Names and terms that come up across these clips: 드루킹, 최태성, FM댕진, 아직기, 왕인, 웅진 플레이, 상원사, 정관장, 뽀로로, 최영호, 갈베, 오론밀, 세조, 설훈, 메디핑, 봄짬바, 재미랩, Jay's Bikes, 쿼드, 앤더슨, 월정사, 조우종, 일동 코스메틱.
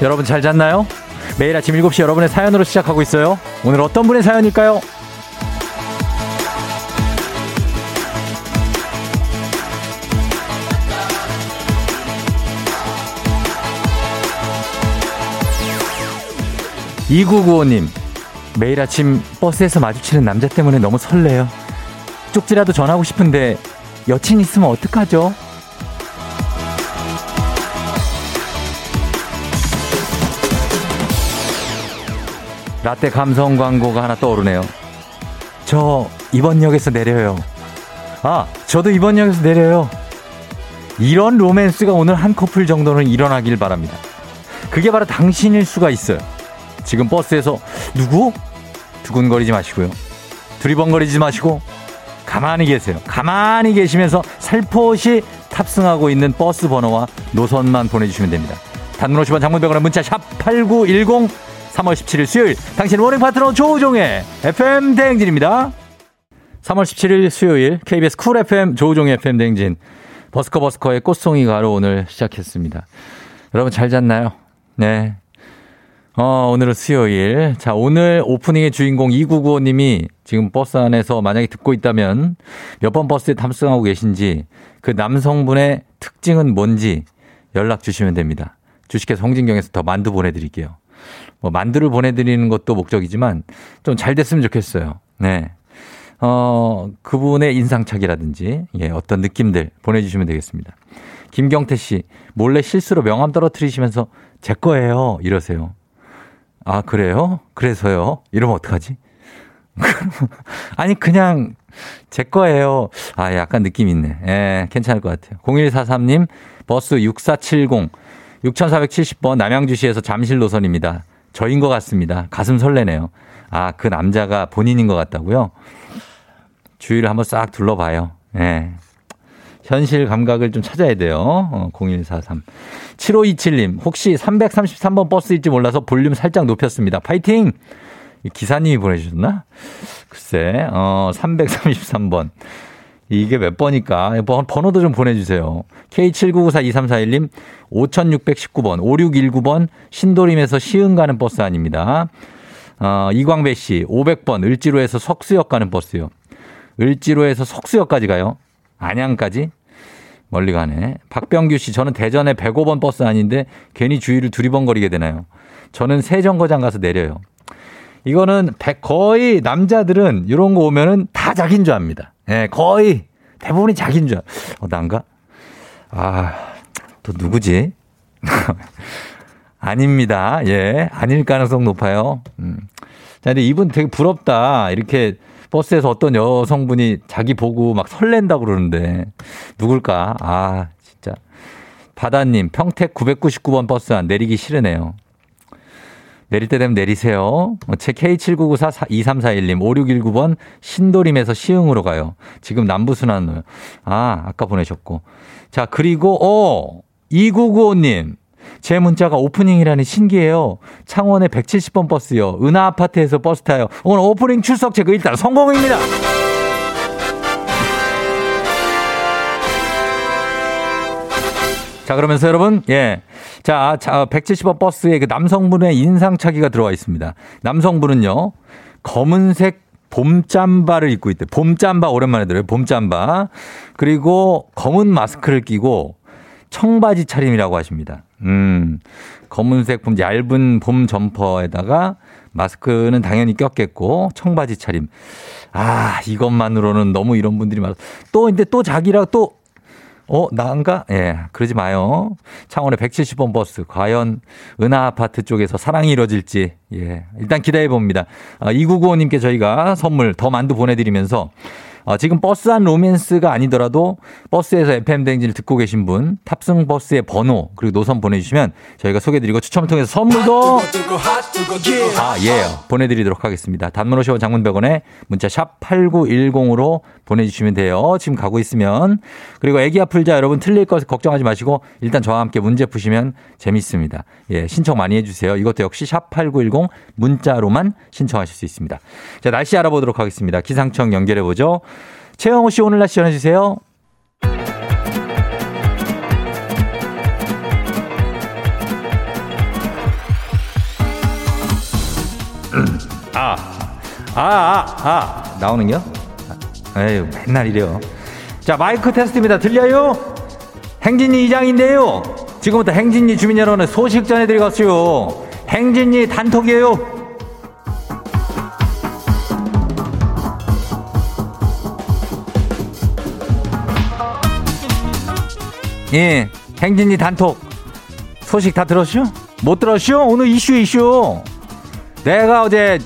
여러분 잘 잤나요? 매일 아침 7시 여러분의 사연으로 시작하고 있어요. 오늘 어떤 분의 사연일까요? 2995님, 매일 아침 버스에서 마주치는 남자 때문에 너무 설레요. 쪽지라도 전하고 싶은데 여친 있으면 어떡하죠? 라떼 감성 광고가 하나 떠오르네요. 저 이번 역에서 내려요. 아, 저도 이번 역에서 내려요. 이런 로맨스가 오늘 한 커플 정도는 일어나길 바랍니다. 그게 바로 당신일 수가 있어요. 지금 버스에서 누구? 두근거리지 마시고요. 두리번거리지 마시고 가만히 계세요. 가만히 계시면서 살포시 탑승하고 있는 버스 번호와 노선만 보내주시면 됩니다. 단문 50원, 장문 100원의 문자 샵 8910. 3월 17일 수요일, 당신의 모닝 파트너 조우종의 FM 대행진입니다. 3월 17일 수요일 KBS 쿨 FM 조우종의 FM 대행진, 버스커버스커의 꽃송이 가로 오늘 시작했습니다. 여러분 잘 잤나요? 네. 오늘은 수요일. 자, 오늘 오프닝의 주인공 2995님이 지금 버스 안에서 만약에 듣고 있다면 몇 번 버스에 탑승하고 계신지, 그 남성분의 특징은 뭔지 연락 주시면 됩니다. 주식회사 홍진경에서 더 만두 보내드릴게요. 뭐 만두를 보내드리는 것도 목적이지만 좀 잘 됐으면 좋겠어요. 네, 그분의 인상착이라든지, 예, 어떤 느낌들 보내주시면 되겠습니다. 김경태 씨, 몰래 실수로 명함 떨어뜨리시면서 제 거예요 이러세요. 아, 그래요? 그래서요? 이러면 어떡하지? 아니, 그냥 제 거예요. 아, 약간 느낌 있네. 예, 괜찮을 것 같아요. 0143님, 버스 6470 6470번 남양주시에서 잠실 노선입니다. 저인 것 같습니다. 가슴 설레네요. 아, 그 남자가 본인인 것 같다고요? 주위를 한번 싹 둘러봐요. 네. 현실 감각을 좀 찾아야 돼요. 0143. 7527님, 혹시 333번 버스일지 몰라서 볼륨 살짝 높였습니다. 파이팅! 기사님이 보내주셨나? 글쎄, 333번. 이게 몇 번일까? 번호도 좀 보내주세요. K79942341님, 5619번, 5619번, 신도림에서 시흥 가는 버스 아닙니다. 이광배 씨, 500번, 을지로에서 석수역 가는 버스요. 을지로에서 석수역까지 가요? 안양까지? 멀리 가네. 박병규 씨, 저는 대전에 105번 버스 아닌데 괜히 주위를 두리번거리게 되나요? 저는 세정거장 가서 내려요. 이거는 거의 남자들은 이런 거 오면은 다 자기인 줄 압니다. 예, 거의 대부분이 자기인 줄 난가? 아, 또 누구지? 아닙니다. 예, 아닐 가능성 높아요. 자, 근데 이분 되게 부럽다. 이렇게 버스에서 어떤 여성분이 자기 보고 막 설렌다 그러는데 누굴까? 아, 진짜. 바다님, 평택 999번 버스 안 내리기 싫으네요. 내릴 때 되면 내리세요. 제 K79942341님, 5619번 신도림에서 시흥으로 가요. 지금 남부순환로요. 아, 아까 보내셨고. 자, 그리고 2995님. 제 문자가 오프닝이라니 신기해요. 창원의 170번 버스요. 은하아파트에서 버스 타요. 오늘 오프닝 출석 체크 1단 성공입니다. 자, 그러면서 여러분, 예. 자, 170번 버스에 그 남성분의 인상착의가 들어와 있습니다. 남성분은요, 검은색 봄짬바를 입고 있대요. 봄짬바 오랜만에 들어요. 봄짬바. 그리고 검은 마스크를 끼고 청바지 차림이라고 하십니다. 검은색 얇은 봄 점퍼에다가 마스크는 당연히 꼈겠고, 청바지 차림. 아, 이것만으로는 너무 이런 분들이 많아서. 근데 또 자기랑 또 나인가? 예, 그러지 마요. 창원의 170번 버스, 과연 은하아파트 쪽에서 사랑이 이루어질지, 예, 일단 기대해봅니다. 2995님께 저희가 선물 더 만두 보내드리면서, 지금 버스 안 로맨스가 아니더라도 버스에서 FM댕진을 듣고 계신 분, 탑승 버스의 번호 그리고 노선 보내주시면 저희가 소개해드리고 추첨을 통해서 선물도 보내드리도록 하겠습니다. 단문 50원, 장문 100원에 문자 샵 8910으로 보내주시면 돼요. 지금 가고 있으면. 그리고 애기 아플자 여러분, 틀릴 것 걱정하지 마시고 일단 저와 함께 문제 푸시면 재밌습니다. 예, 신청 많이 해주세요. 이것도 역시 샵 8910 문자로만 신청하실 수 있습니다. 자, 날씨 알아보도록 하겠습니다. 기상청 연결해보죠. 최영호 씨, 오늘 날씨 전해주세요. 나오는겨? 에휴, 맨날 이래요. 자, 마이크 테스트입니다. 들려요? 행진이 이장인데요. 지금부터 행진이 주민 여러분의 소식 전해드리겠어요. 행진이 단톡이에요. 예, 행진이 단톡 소식 다 들었슈? 못 들었슈? 오늘 이슈. 내가 어제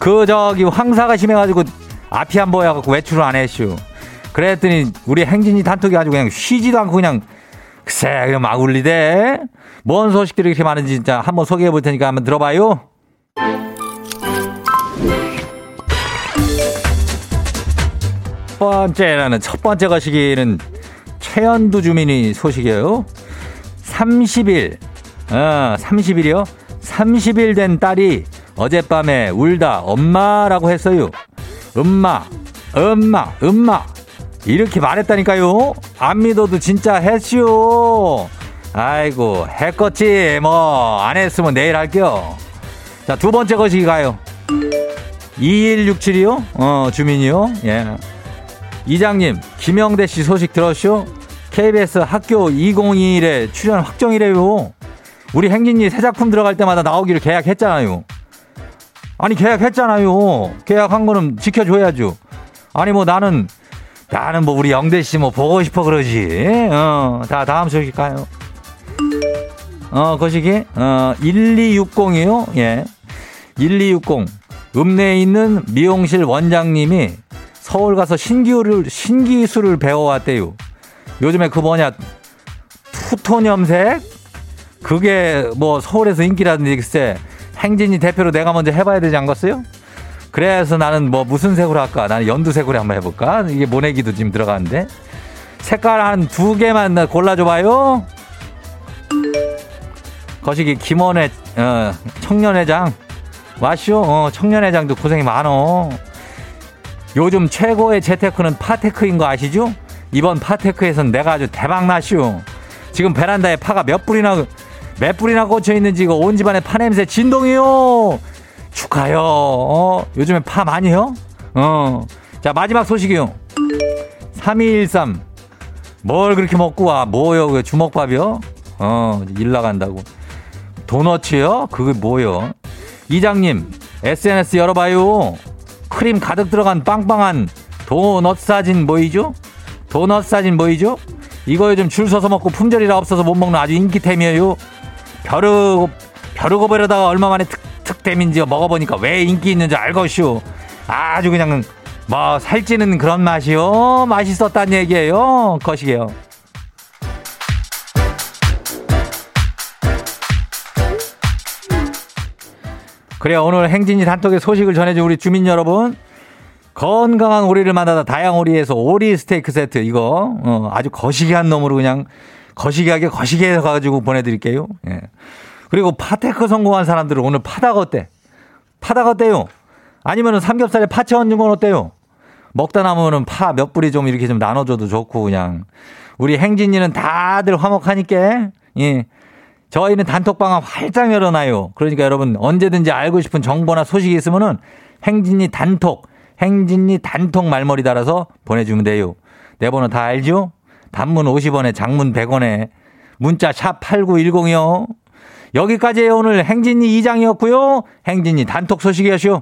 황사가 심해가지고 앞이 안 보여가지고 외출을 안 했슈. 그랬더니 우리 행진이 단톡이 아주 그냥 쉬지도 않고 그냥 글쎄 그냥 막 울리대. 뭔 소식들이 이렇게 많은지 진짜 한번 소개해 볼 테니까 한번 들어봐요. 첫 번째 거시기는 최연두 주민이 소식이에요. 30일 된 딸이 어젯밤에 울다 엄마라고 했어요. 엄마 이렇게 말했다니까요. 안 믿어도 진짜 했슈. 아이고 했겠지 뭐. 안 했으면 내일 할게요. 자, 두 번째 거시기 가요. 2167이요? 주민이요? 예. 이장님, 김영대 씨 소식 들었슈? KBS 학교 2021에 출연 확정이래요. 우리 행진이 새 작품 들어갈 때마다 나오기를 계약했잖아요. 계약한 거는 지켜줘야죠. 아니 뭐 나는 뭐 우리 영대 씨 뭐 보고 싶어 그러지. 자, 다음 소식 가요. 거시기 1260이요. 예. 1260. 읍내에 있는 미용실 원장님이 서울 가서 신기술을 배워왔대요. 요즘에 투톤 염색? 그게 뭐 서울에서 인기라든지 글쎄 행진이 대표로 내가 먼저 해봐야 되지 않겠어요? 그래서 나는 뭐 무슨 색으로 할까? 나는 연두색으로 한번 해볼까? 이게 모내기도 지금 들어가는데 색깔 한 두 개만 골라줘봐요. 거시기 김원회 청년회장 와쇼. 청년회장도 고생이 많어. 요즘 최고의 재테크는 파테크인 거 아시죠? 이번 파테크에서는 내가 아주 대박 나시오. 지금 베란다에 파가 몇 뿌리나 꽂혀 있는지 이거 온 집안에 파 냄새 진동이요. 축하요. 요즘에 파 많이 해요? 자, 마지막 소식이요. 3213. 뭘 그렇게 먹고 와? 뭐요? 주먹밥이요? 일 나간다고. 도너츠요? 그게 뭐요? 이장님, SNS 열어봐요. 크림 가득 들어간 빵빵한 도넛 사진 보이죠? 이거 요즘 줄 서서 먹고 품절이라 없어서 못 먹는 아주 인기템이에요. 벼르고 버려다가 얼마 만에 특템인지 먹어보니까 왜 인기 있는지 알것이오. 아주 그냥 뭐 살찌는 그런 맛이요. 맛있었단 얘기예요. 거시기요. 그래, 오늘 행진이 단톡의 소식을 전해준 우리 주민 여러분, 건강한 오리를 만나다 다양오리에서 오리 스테이크 세트 이거 아주 거시기한 놈으로 그냥 거시기하게 해가지고 보내드릴게요. 예. 그리고 파테크 성공한 사람들은 오늘 파닭 어때요? 아니면은 삼겹살에 파채 얹은 건 어때요? 먹다 남으면은 파 몇 뿌리 좀 이렇게 좀 나눠줘도 좋고 그냥 우리 행진이는 다들 화목하니까. 예. 저희는 단톡방을 활짝 열어놔요. 그러니까 여러분 언제든지 알고 싶은 정보나 소식이 있으면은 행진이 단톡 말머리 달아서 보내주면 돼요. 내 번호 다 알죠? 단문 50원에 장문 100원에 문자 샵 8910이요. 여기까지예요. 오늘 행진이 이장이었고요. 행진이 단톡 소식이었슈.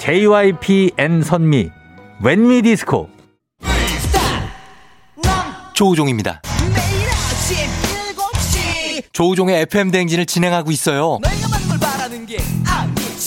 JYP 앤 선미 When We Disco. 조우종입니다. 조우종의 FM댕진을 진행하고 있어요.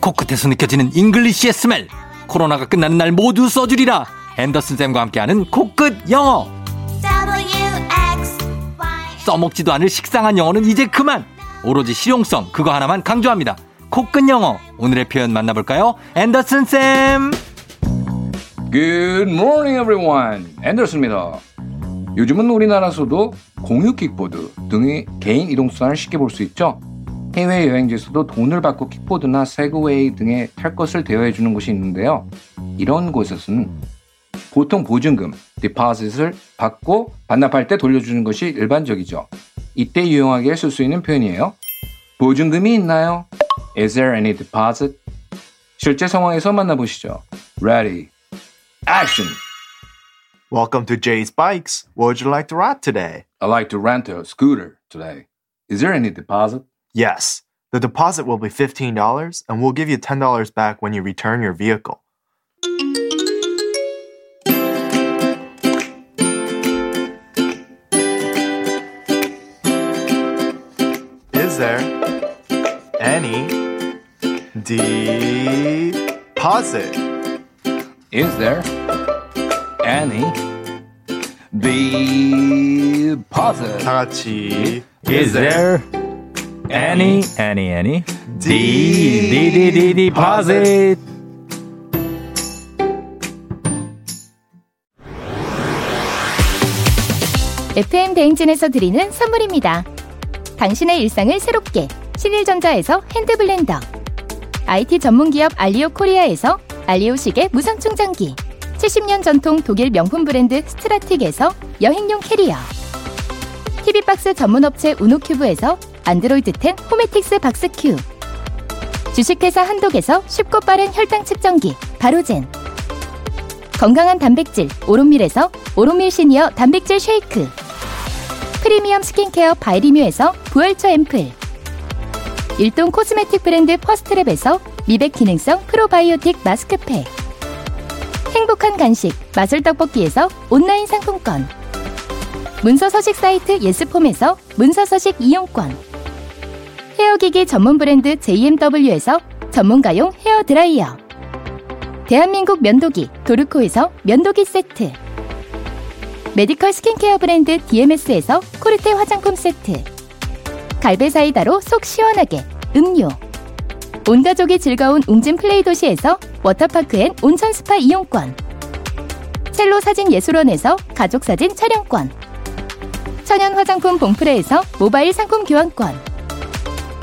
코끝에서 느껴지는 잉글리시의 스멜, 코로나가 끝나는 날 모두 써주리라. 앤더슨 쌤과 함께하는 코끝 영어. 써먹지도 않을 식상한 영어는 이제 그만. 오로지 실용성, 그거 하나만 강조합니다. 코끝 영어, 오늘의 표현 만나볼까요? 앤더슨 쌤. Good morning everyone, 앤더슨입니다. 요즘은 우리나라에서도 공유 킥보드 등의 개인 이동수단을 쉽게 볼 수 있죠. 해외여행지에서도 돈을 받고 킥보드나 세그웨이 등의 탈 것을 대여해주는 곳이 있는데요. 이런 곳에서는 보통 보증금, 디파짓을 받고 반납할 때 돌려주는 것이 일반적이죠. 이때 유용하게 쓸 수 있는 표현이에요. 보증금이 있나요? Is there any deposit? 실제 상황에서 만나보시죠. Ready, action! Welcome to Jay's Bikes. What would you like to ride today? I'd like to rent a scooter today. Is there any deposit? Yes. The deposit will be $15, and we'll give you $10 back when you return your vehicle. Is there any deposit? Is there any deposit? 다 같이. Is there any deposit? FM 대행진에서 드리는 선물입니다. 당신의 일상을 새롭게 신일전자에서 핸드블렌더, IT 전문기업 알리오 코리아에서 알리오 시계 무선 충전기, 70년 전통 독일 명품 브랜드 스트라틱에서 여행용 캐리어, TV박스 전문업체 우노큐브에서 안드로이드 10 호메틱스 박스큐, 주식회사 한독에서 쉽고 빠른 혈당 측정기 바로젠, 건강한 단백질 오론밀에서 오론밀 시니어 단백질 쉐이크, 프리미엄 스킨케어 바이리뮤에서 부활초 앰플, 일동 코스메틱 브랜드 퍼스트랩에서 미백 기능성 프로바이오틱 마스크팩, 행복한 간식 마술 떡볶이에서 온라인 상품권, 문서서식 사이트 예스폼에서 문서서식 이용권, 헤어기기 전문 브랜드 JMW에서 전문가용 헤어드라이어, 대한민국 면도기 도르코에서 면도기 세트, 메디컬 스킨케어 브랜드 DMS에서 코르테 화장품 세트, 갈베 사이다로 속 시원하게 음료, 온가족이 즐거운 웅진 플레이 도시에서 워터파크 앤 온천 스파 이용권, 첼로 사진 예술원에서 가족사진 촬영권, 천연 화장품 봉프레에서 모바일 상품 교환권,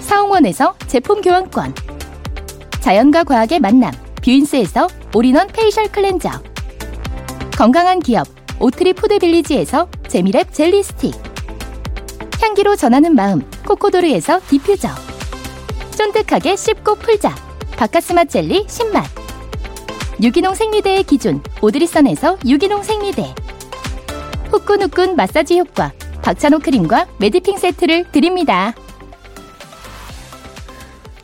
사홍원에서 제품 교환권, 자연과 과학의 만남 뷰인스에서 올인원 페이셜 클렌저, 건강한 기업 오트리 푸드빌리지에서 재미랩 젤리 스틱, 향기로 전하는 마음 코코도르에서 디퓨저, 쫀득하게 씹고 풀자 바카스맛 젤리 신맛, 유기농 생리대의 기준 오드리선에서 유기농 생리대, 후끈후끈 마사지 효과 박찬호 크림과 메디핑 세트를 드립니다.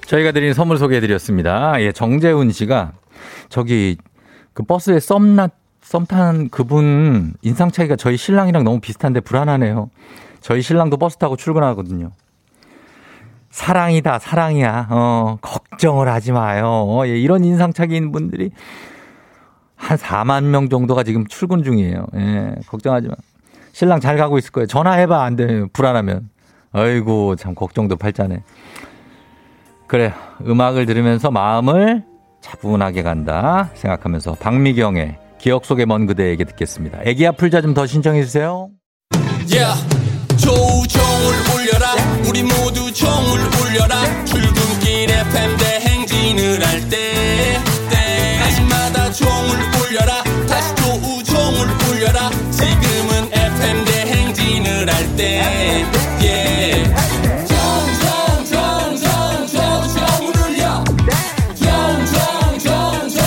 저희가 드린 선물 소개해드렸습니다. 예, 정재훈 씨가 저기 그 버스에 썸탄 그분 인상 차이가 저희 신랑이랑 너무 비슷한데 불안하네요. 저희 신랑도 버스 타고 출근하거든요. 사랑이다, 사랑이야. 걱정을 하지 마요. 예, 이런 인상 차이인 분들이 한 4만 명 정도가 지금 출근 중이에요. 예, 걱정하지 마. 신랑 잘 가고 있을 거예요. 전화해봐. 안 돼. 불안하면. 아이고, 참, 걱정도 팔자네. 그래. 음악을 들으면서 마음을 차분하게 간다 생각하면서 박미경의 기억 속의 먼 그대에게 듣겠습니다. 애기야 풀자 좀 더 신청해주세요. Yeah, 조우종을 울려라. 우리 모두 종을 울려라. 출근길 FM 대행진을 할 때 때마다 종을 울려라. 다시 조우종을 울려라. 지금은 FM 대행진을 할 때 정정정정정정을 울려 정정정정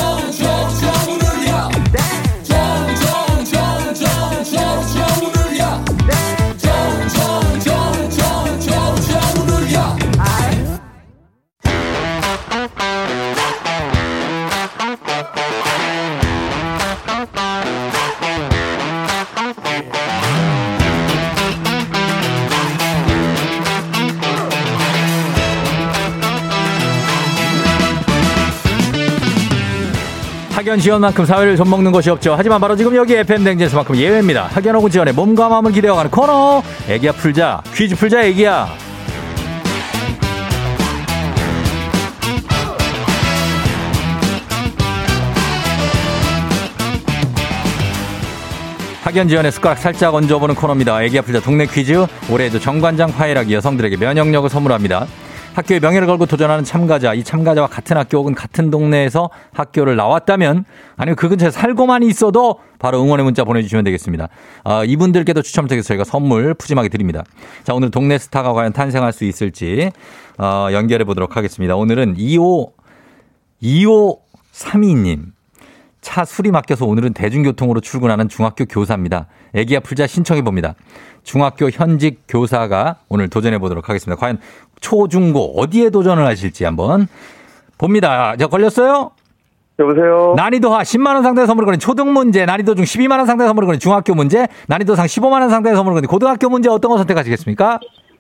학연 지연만큼 사회를 좀먹는 것이 없죠. 하지만 바로 지금 여기 FM댕진에서만큼 예외입니다. 학연 혹은 지연의 몸과 마음을 기대어가는 코너. 애기야 풀자. 퀴즈 풀자 애기야. 학연지연의 숟가락 살짝 얹어보는 코너입니다. 애기 아플자 동네 퀴즈. 올해에도 정관장 파일하기 여성들에게 면역력을 선물합니다. 학교의 명예를 걸고 도전하는 참가자. 이 참가자와 같은 학교 혹은 같은 동네에서 학교를 나왔다면 아니면 그 근처에 살고만 있어도 바로 응원의 문자 보내주시면 되겠습니다. 이분들께도 추첨 통해서 저희가 선물 푸짐하게 드립니다. 자, 오늘 동네 스타가 과연 탄생할 수 있을지 연결해 보도록 하겠습니다. 오늘은 2532님. 차 수리 맡겨서 오늘은 대중교통으로 출근하는 중학교 교사입니다. 애기야 풀자 신청해봅니다. 중학교 현직 교사가 오늘 도전해보도록 하겠습니다. 과연 초, 중, 고 어디에 도전을 하실지 한번 봅니다. 저 걸렸어요? 여보세요? 난이도 하 10만 원 상당의 선물을 거는 초등 문제, 난이도 중 12만 원 상당의 선물을 거는 중학교 문제, 난이도 상 15만 원 상당의 선물을 거는 고등학교 문제 어떤 거 선택하시겠습니까?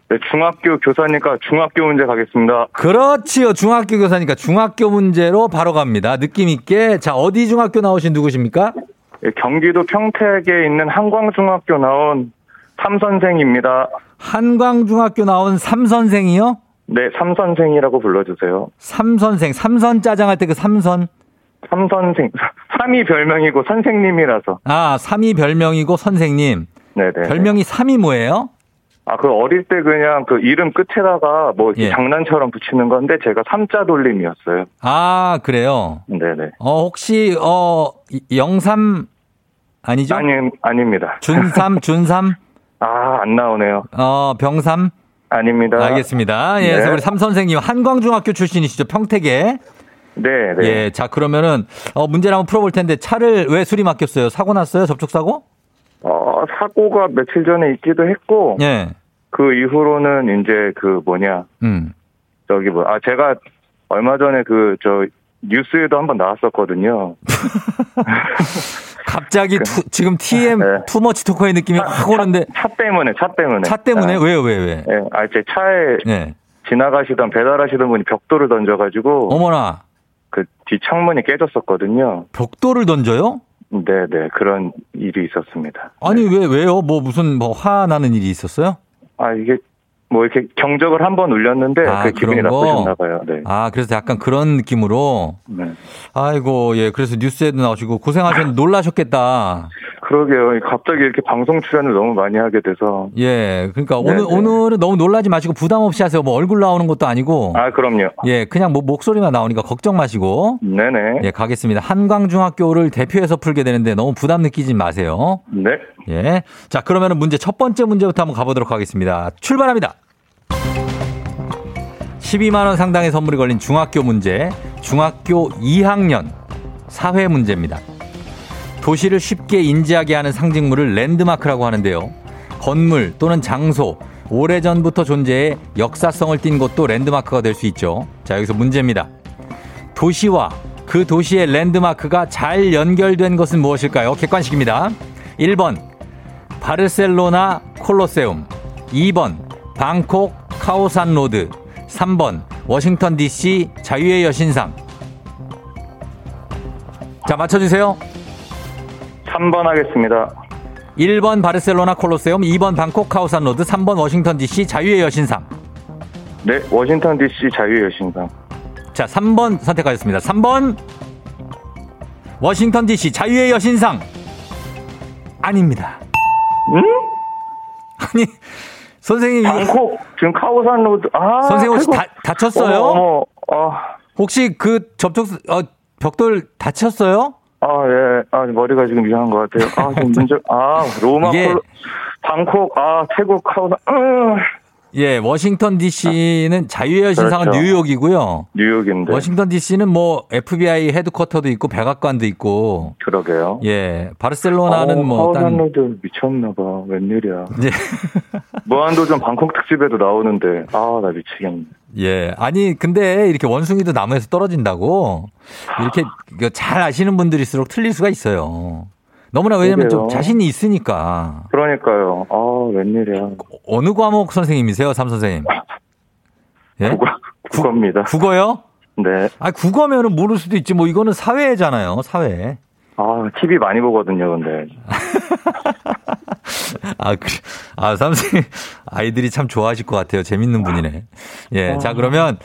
네, 중학교 교사니까 중학교 문제 가겠습니다. 그렇지요. 중학교 교사니까 중학교 문제로 바로 갑니다. 느낌 있게. 자, 어디 중학교 나오신 누구십니까? 네, 경기도 평택에 있는 한광중학교 나온 3선생입니다. 한광중학교 나온 3선생이요? 네, 3선생이라고 불러주세요. 3선생. 삼선 짜장 할 때 그 3선. 3선생. 3이 별명이고 선생님이라서. 아, 3이 별명이고 선생님. 네네. 별명이 3이 뭐예요? 아, 그 어릴 때 그냥 그 이름 끝에다가 뭐 예. 장난처럼 붙이는 건데 제가 3자 돌림이었어요. 아, 그래요? 네네. 혹시, 영삼, 아니죠? 아닙니다. 준삼? 아, 안 나오네요. 병삼? 아닙니다. 알겠습니다. 예, 네. 그래서 우리 삼선생님, 한광중학교 출신이시죠? 평택에? 네네. 예, 자, 그러면은, 문제를 한번 풀어볼 텐데 차를 왜 수리 맡겼어요? 사고 났어요? 접촉사고? 사고가 며칠 전에 있기도 했고, 예. 그 이후로는 이제 제가 얼마 전에 뉴스에도 한번 나왔었거든요. 갑자기 지금 TM, 네. 투머치 토커의 느낌이 확 오는데. 차 때문에. 왜요? 예, 제 차에 예. 지나가시던 배달하시던 분이 벽돌을 던져가지고. 어머나. 그 뒷창문이 깨졌었거든요. 벽돌을 던져요? 네네, 그런 일이 있었습니다. 아니, 네. 왜요? 화나는 일이 있었어요? 아, 이게, 이렇게 경적을 한번 울렸는데, 기분이 나쁘셨나봐요. 네. 아, 그래서 약간 그런 느낌으로. 네. 아이고, 예, 그래서 뉴스에도 나오시고, 고생하셨는데 놀라셨겠다. 그러게요. 갑자기 이렇게 방송 출연을 너무 많이 하게 돼서. 예, 그러니까 오늘은 너무 놀라지 마시고, 부담 없이 하세요. 얼굴 나오는 것도 아니고. 아, 그럼요. 예, 그냥 목소리만 나오니까 걱정 마시고. 네네. 예, 가겠습니다. 한광중학교를 대표해서 풀게 되는데, 너무 부담 느끼지 마세요. 네. 예. 자, 그러면은 첫 번째 문제부터 한번 가보도록 하겠습니다. 출발합니다. 12만 원 상당의 선물이 걸린 중학교 문제, 중학교 2학년 사회 문제입니다. 도시를 쉽게 인지하게 하는 상징물을 랜드마크라고 하는데요. 건물 또는 장소, 오래전부터 존재해 역사성을 띈 곳도 랜드마크가 될 수 있죠. 자, 여기서 문제입니다. 도시와 그 도시의 랜드마크가 잘 연결된 것은 무엇일까요? 객관식입니다. 1번 바르셀로나 콜로세움, 2번 방콕 카오산 로드, 3번 워싱턴 DC 자유의 여신상. 자, 맞춰주세요. 3번 하겠습니다. 1번 바르셀로나 콜로세움, 2번 방콕 카오산 로드, 3번 워싱턴 DC 자유의 여신상. 네, 워싱턴 DC 자유의 여신상. 자, 3번 선택하셨습니다. 3번 워싱턴 DC 자유의 여신상 아닙니다. 아니, 선생님, 방콕 지금 카오산 로드. 아, 선생님 혹시 다쳤어요? 혹시 그 벽돌 다쳤어요? 아, 예. 아, 머리가 지금 이상한 것 같아요. 아, 지금 로마, 방콕, 태국, 카오산. 예, 워싱턴 DC는 자유의 여신상은 그렇죠. 뉴욕이고요. 뉴욕인데. 워싱턴 DC는 FBI 헤드쿼터도 있고 백악관도 있고. 그러게요. 예, 바르셀로나는 카오산로드 미쳤나봐. 웬일이야. 예. 무한도전 방콕 특집에도 나오는데. 아, 나 미치겠네. 예, 아니 근데 이렇게 원숭이도 나무에서 떨어진다고 이렇게 잘 아시는 분들일수록 틀릴 수가 있어요. 너무나 왜냐면 좀 자신이 있으니까. 그러니까요. 아, 웬일이야. 어느 과목 선생님이세요, 삼 선생님? 예? 국어입니다. 국어요? 네. 아, 국어면은 모를 수도 있지. 뭐 이거는 사회잖아요. 사회. 아, TV 많이 보거든요, 근데. 아, 그래. 아, 삼성이 아이들이 참 좋아하실 것 같아요. 재밌는 분이네. 예. 어. 자, 그러면,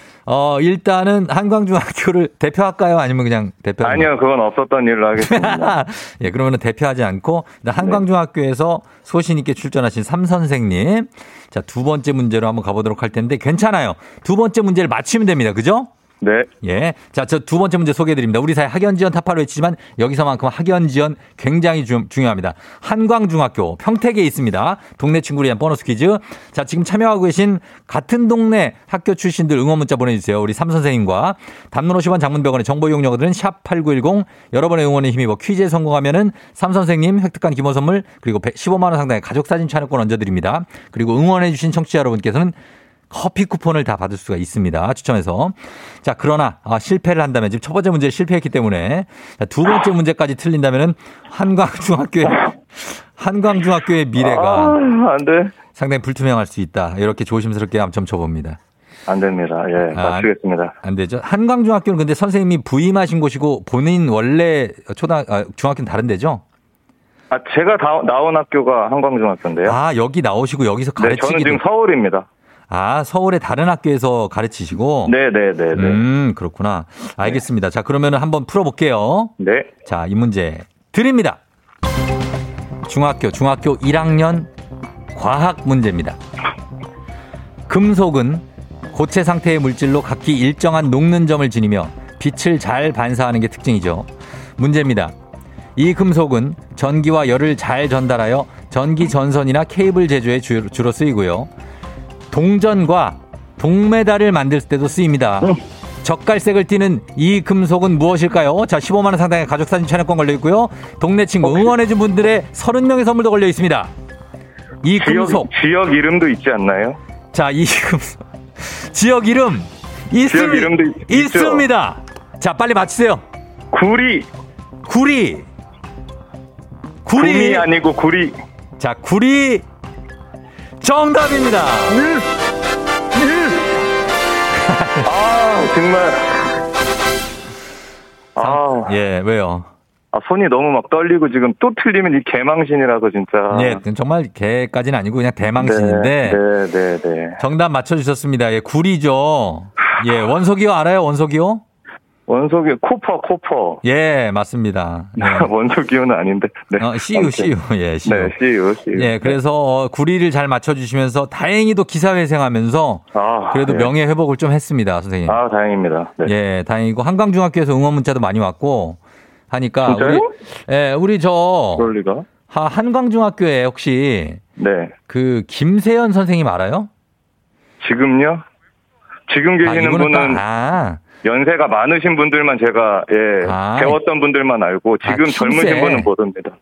일단은 한광중학교를 대표할까요? 아니면 그냥 대표? 아니요, 그건 없었던 일로 하겠습니다. 예, 그러면은 대표하지 않고, 일단 한광중학교에서 소신있게 출전하신 삼선생님. 자, 두 번째 문제로 한번 가보도록 할 텐데, 괜찮아요. 두 번째 문제를 맞추면 됩니다. 그죠? 네. 예. 자, 저 두 번째 문제 소개해드립니다. 우리 사회 학연지원 타파로 했지만 여기서만큼 학연지원 굉장히 중요합니다. 한광중학교 평택에 있습니다. 동네 친구를 위한 보너스 퀴즈. 자, 지금 참여하고 계신 같은 동네 학교 출신들 응원 문자 보내주세요. 우리 삼선생님과 단문 50원 장문병원의 정보 이용료들은 샵8910 여러분의 응원에 힘입어 퀴즈에 성공하면은 삼선생님 획득한 기본 선물 그리고 15만 원 상당의 가족사진 촬영권 얹어드립니다. 그리고 응원해 주신 청취자 여러분께서는 커피 쿠폰을 다 받을 수가 있습니다. 추첨해서. 자, 그러나 실패를 한다면 지금 첫 번째 문제 실패했기 때문에 자, 두 번째 문제까지 틀린다면은 한광중학교의 미래가 안 돼. 상당히 불투명할 수 있다. 이렇게 조심스럽게 한번 점쳐봅니다. 안 됩니다. 예, 맞추겠습니다. 안 되죠. 한광중학교는 근데 선생님이 부임하신 곳이고 본인 원래 중학교는 다른 데죠? 아, 제가 나온 학교가 한광중학교인데요. 아, 여기 나오시고 여기서 가르치기. 네, 저는 지금 서울입니다. 아, 서울의 다른 학교에서 가르치시고? 네네네. 그렇구나. 알겠습니다. 자, 그러면 한번 풀어볼게요. 네. 자, 이 문제 드립니다. 중학교 1학년 과학 문제입니다. 금속은 고체 상태의 물질로 각기 일정한 녹는 점을 지니며 빛을 잘 반사하는 게 특징이죠. 문제입니다. 이 금속은 전기와 열을 잘 전달하여 전기 전선이나 케이블 제조에 주로 쓰이고요. 동전과 동메달을 만들 때도 쓰입니다. 적갈색을 띠는 이 금속은 무엇일까요? 자, 15만 원 상당의 가족사진 촬영권 걸려있고요. 동네 친구 응원해준 분들의 30명의 선물도 걸려있습니다. 이 금속. 지역 이름도 있지 않나요? 자, 이 금속. 지역 이름. 있습니다. 자, 빨리 맞히세요. 구리. 구리 아니고 구리. 자, 구리. 정답입니다. 아, 정말. 아, 예, 왜요? 아, 손이 너무 막 떨리고 지금 또 틀리면 이 개망신이라서 진짜. 예, 정말 개까지는 아니고 그냥 대망신인데. 네. 정답 맞춰주셨습니다. 예, 구리죠. 예, 원소기호 알아요? 원소기호 코퍼. 예, 맞습니다. 네. 원소기호는 아닌데. 네. CU. 예, CU. 네, CU. 예, 그래서 구리를 잘 맞춰주시면서 다행히도 기사회생하면서 그래도 예. 명예 회복을 좀 했습니다, 선생님. 아, 다행입니다. 네. 예, 다행이고 한강중학교에서 응원 문자도 많이 왔고 하니까. 진짜요? 우리 저. 그럴 리가. 한강중학교에 혹시 네. 그 김세연 선생님 알아요? 지금요? 지금 계시는 분은. 연세가 많으신 분들만 제가 배웠던 분들만 알고 지금 젊으신 분은 모릅니다.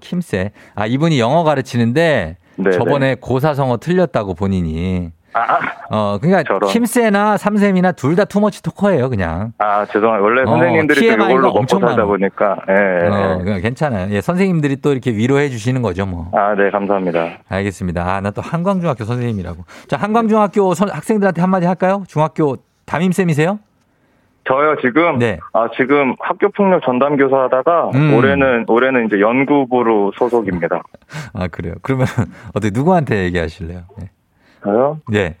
킴세. 아, 이분이 영어 가르치는데 네네. 저번에 고사성어 틀렸다고 본인이. 그러니까 저런. 킴세나 삼셈이나 둘 다 투머치 토커예요, 그냥. 아, 죄송합니다. 원래 선생님들이 또 이걸로 엄청 하다 보니까. 괜찮아요. 예, 선생님들이 또 이렇게 위로해 주시는 거죠, 뭐. 아, 네, 감사합니다. 알겠습니다. 아, 나 또 한광중학교 선생님이라고. 자, 한광중학교 학생들한테 한마디 할까요? 중학교 담임쌤이세요? 저요, 지금. 네. 아, 지금 학교폭력 전담교사 하다가 올해는 이제 연구부로 소속입니다. 아, 그래요. 그러면 어떻게 누구한테 얘기하실래요? 네. 저요? 네.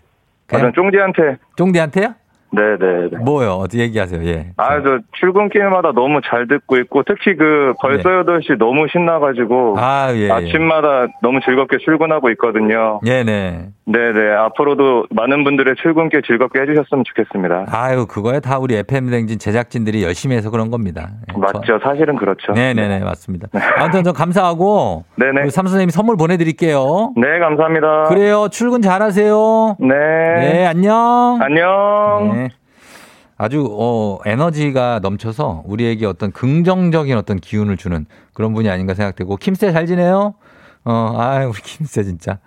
저는 쫑디한테. 쫑디한테요? 네. 뭐요? 어떻게 얘기하세요? 예. 아, 저 출근길마다 너무 잘 듣고 있고 특히 그 벌써 8시 너무 신나가지고 아침마다 너무 즐겁게 출근하고 있거든요. 네네. 앞으로도 많은 분들의 출근길 즐겁게 해주셨으면 좋겠습니다. 아유, 그거야 다 우리 FM댕진 제작진들이 열심히 해서 그런 겁니다. 맞죠, 사실은 그렇죠. 네네네, 맞습니다. 아무튼 저 감사하고 네네. 삼선생님 선물 보내드릴게요. 네, 감사합니다. 그래요, 출근 잘하세요. 네, 안녕. 네. 아주 에너지가 넘쳐서 우리에게 어떤 긍정적인 어떤 기운을 주는 그런 분이 아닌가 생각되고 킴세 잘 지내요? 우리 킴세 진짜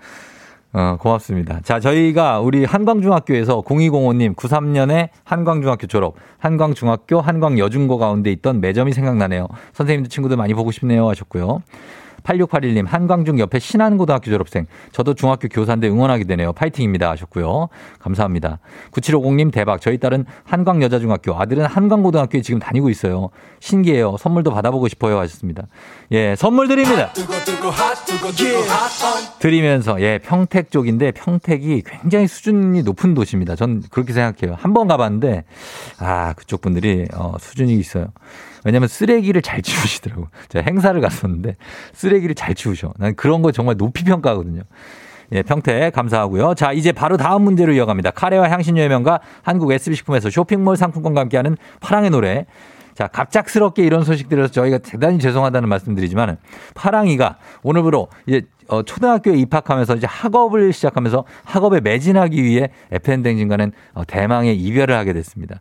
고맙습니다. 자, 저희가 우리 한광중학교에서 0205님 93년에 한광중학교 졸업, 한광중학교, 한광여중고 가운데 있던 매점이 생각나네요. 선생님들 친구들 많이 보고 싶네요 하셨고요. 8681님 한광중 옆에 신안고등학교 졸업생. 저도 중학교 교사인데 응원하게 되네요. 파이팅입니다 하셨고요. 감사합니다. 9750님 대박. 저희 딸은 한광여자중학교, 아들은 한광고등학교에 지금 다니고 있어요. 신기해요. 선물도 받아보고 싶어요 하셨습니다. 예, 선물 드립니다. 드리면서 예, 평택 쪽인데 평택이 굉장히 수준이 높은 도시입니다. 전 그렇게 생각해요. 한 번 가봤는데 아 그쪽 분들이 수준이 있어요. 왜냐하면 쓰레기를 잘 치우시더라고요. 제가 행사를 갔었는데 쓰레기를 잘 치우셔. 난 그런 거 정말 높이 평가하거든요. 예, 평택 감사하고요. 자, 이제 바로 다음 문제로 이어갑니다. 카레와 향신료의 명가 한국 SB식품에서 쇼핑몰 상품권과 함께하는 파랑의 노래. 자, 갑작스럽게 이런 소식들에서 저희가 대단히 죄송하다는 말씀드리지만 파랑이가 오늘부로 이제 초등학교에 입학하면서 이제 학업을 시작하면서 학업에 매진하기 위해 FM댕진과는 대망의 이별을 하게 됐습니다.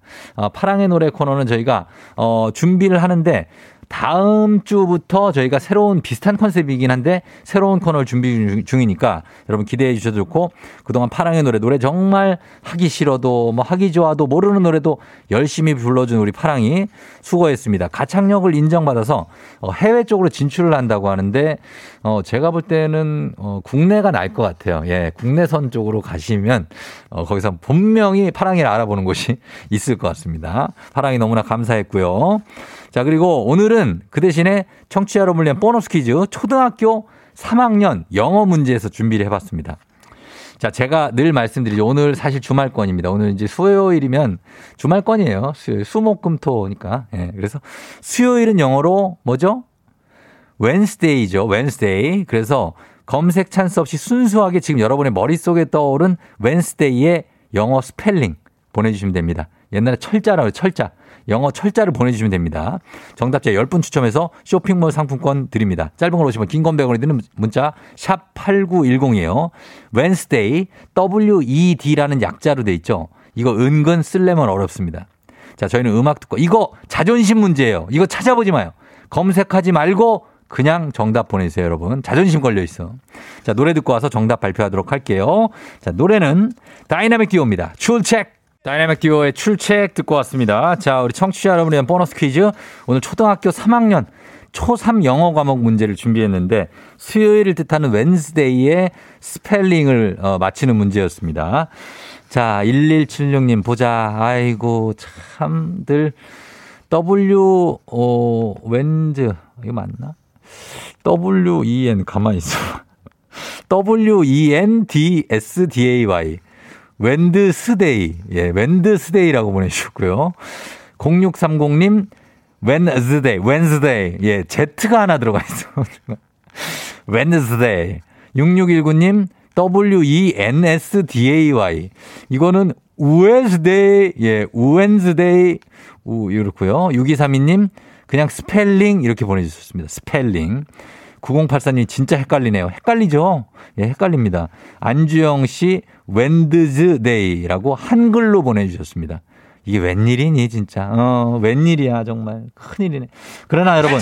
파랑의 노래 코너는 저희가 준비를 하는데 다음 주부터 저희가 새로운 비슷한 컨셉이긴 한데 새로운 코너를 준비 중이니까 여러분 기대해 주셔도 좋고 그동안 파랑의 노래 정말 하기 싫어도 뭐 하기 좋아도 모르는 노래도 열심히 불러준 우리 파랑이 수고했습니다. 가창력을 인정받아서 해외 쪽으로 진출을 한다고 하는데 제가 볼 때는 국내가 나을 것 같아요. 예, 국내선 쪽으로 가시면 거기서 분명히 파랑이를 알아보는 곳이 있을 것 같습니다. 파랑이 너무나 감사했고요. 자, 그리고 오늘은 그 대신에 청취자로 물린 보너스 퀴즈 초등학교 3학년 영어 문제에서 준비를 해봤습니다. 자, 제가 늘 말씀드리죠. 오늘 사실 주말권입니다. 오늘 이제 수요일이면 주말권이에요. 수목금토니까. 예, 그래서 수요일은 영어로 뭐죠? 웬스데이죠. 웬스데이. 그래서 검색 찬스 없이 순수하게 지금 여러분의 머릿속에 떠오른 웬스데이의 영어 스펠링 보내주시면 됩니다. 옛날에 철자라고 해요. 철자. 영어 철자를 보내주시면 됩니다. 정답자 10분 추첨해서 쇼핑몰 상품권 드립니다. 짧은 걸 오시면 긴 건 100원이 드는 문자 샵 8910이에요. Wednesday WED라는 약자로 돼 있죠. 이거 은근 쓰려면 어렵습니다. 자, 저희는 음악 듣고 이거 자존심 문제예요. 이거 찾아보지 마요. 검색하지 말고 그냥 정답 보내주세요, 여러분. 자존심 걸려 있어. 자, 노래 듣고 와서 정답 발표하도록 할게요. 자, 노래는 다이나믹 듀오입니다. 출첵. 다이나믹 듀오의 출첵 듣고 왔습니다. 자, 우리 청취자 여러분의 보너스 퀴즈. 오늘 초등학교 3학년 초3 영어 과목 문제를 준비했는데 수요일을 뜻하는 웬스데이의 스펠링을 맞히는 문제였습니다. 자, 1176님 보자. 아이고 참들 W 웬즈 이거 맞나? WEN 가만히 있어. WENDSDAY 웬드스데이. 예, 웬드스데이라고 보내주셨고요. 0630님, 웬즈데이. 예, Z가 하나 들어가 있어. 웬즈데이. 6619님, WENSDAY. 이거는 우엔스데이. 예, 우엔스데이. 이렇고요. 6232님, 그냥 스펠링. 이렇게 보내주셨습니다. 스펠링. 9084님 진짜 헷갈리네요. 헷갈리죠? 예, 헷갈립니다. 안주영 씨 웬드즈데이라고 한글로 보내주셨습니다. 이게 웬일이니 진짜. 웬일이야 정말. 큰일이네. 그러나 여러분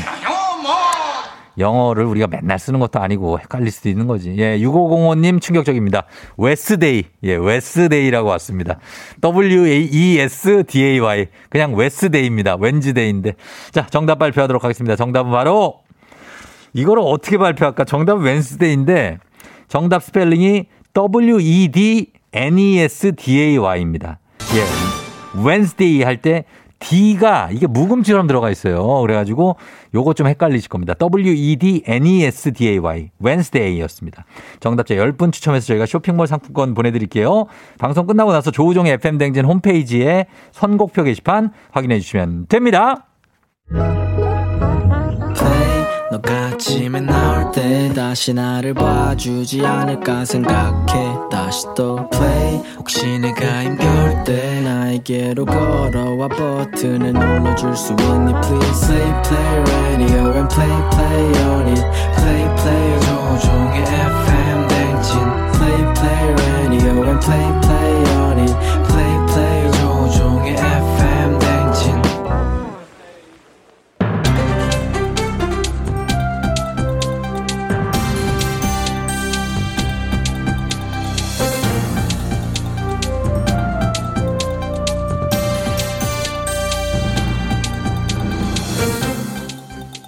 영어를 우리가 맨날 쓰는 것도 아니고 헷갈릴 수도 있는 거지. 예, 6505님 충격적입니다. 웨스데이. 예, 웨스데이라고 왔습니다. WESDAY. 그냥 웨스데이입니다. 웬즈데이인데. 자, 정답 발표하도록 하겠습니다. 정답은 바로 이거를 어떻게 발표할까? 정답은 웬스데이인데 정답 스펠링이 WEDNESDAY입니다. 예, 웬스데이 할 때 D가 이게 묵음처럼 들어가 있어요. 그래가지고 요거 좀 헷갈리실 겁니다. WEDNESDAY 웬스데이였습니다. 정답자 10분 추첨해서 저희가 쇼핑몰 상품권 보내드릴게요. 방송 끝나고 나서 조우종의 FM댕진 홈페이지에 선곡표 게시판 확인해 주시면 됩니다. 너가 아침에 나올 때 다시 나를 봐주지 않을까 생각해 다시 또 play 혹시 내가 힘겨울 때 나에게로 걸어와 버튼을 눌러줄 수 있니 please play play radio and play play on it play play 조종의 FM 댕진 play play radio and play play on it play play 조종의 FM 댕진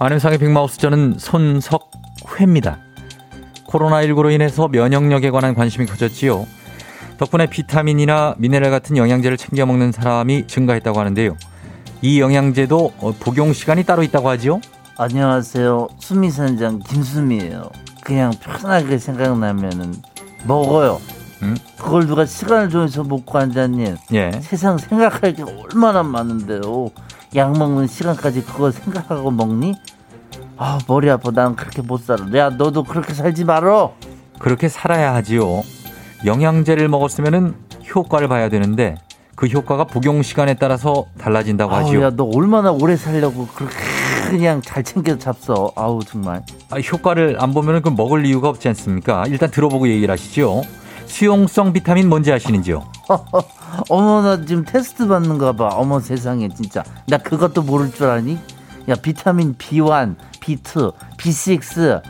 안녕상의 빅마우스 저는 손석휘 회입니다. 코로나19로 인해서 면역력에 관한 관심이 커졌지요. 덕분에 비타민이나 미네랄 같은 영양제를 챙겨 먹는 사람이 증가했다고 하는데요. 이 영양제도 복용 시간이 따로 있다고 하지요? 안녕하세요. 수미선장 김수미예요. 그냥 편하게 생각나면은 먹어요. 그걸 누가 시간을 정해서 먹고 앉았니? 예. 세상 생각할 게 얼마나 많은데요. 약 먹는 시간까지 그거 생각하고 먹니? 아, 머리 아파. 난 그렇게 못 살아. 야, 너도 그렇게 살지 말어. 그렇게 살아야 하지요. 영양제를 먹었으면은 효과를 봐야 되는데 그 효과가 복용 시간에 따라서 달라진다고 하지요. 야, 너 얼마나 오래 살려고 그렇게 그냥 잘 챙겨서 잡숴. 아우 정말. 효과를 안 보면은 그 먹을 이유가 없지 않습니까? 일단 들어보고 얘기를 하시죠. 수용성 비타민 뭔지 아시는지요? 어머, 나 지금 테스트 받는가 봐. 어머 세상에, 진짜 나 그것도 모를 줄 아니? 야, 비타민 B1, B2, B6,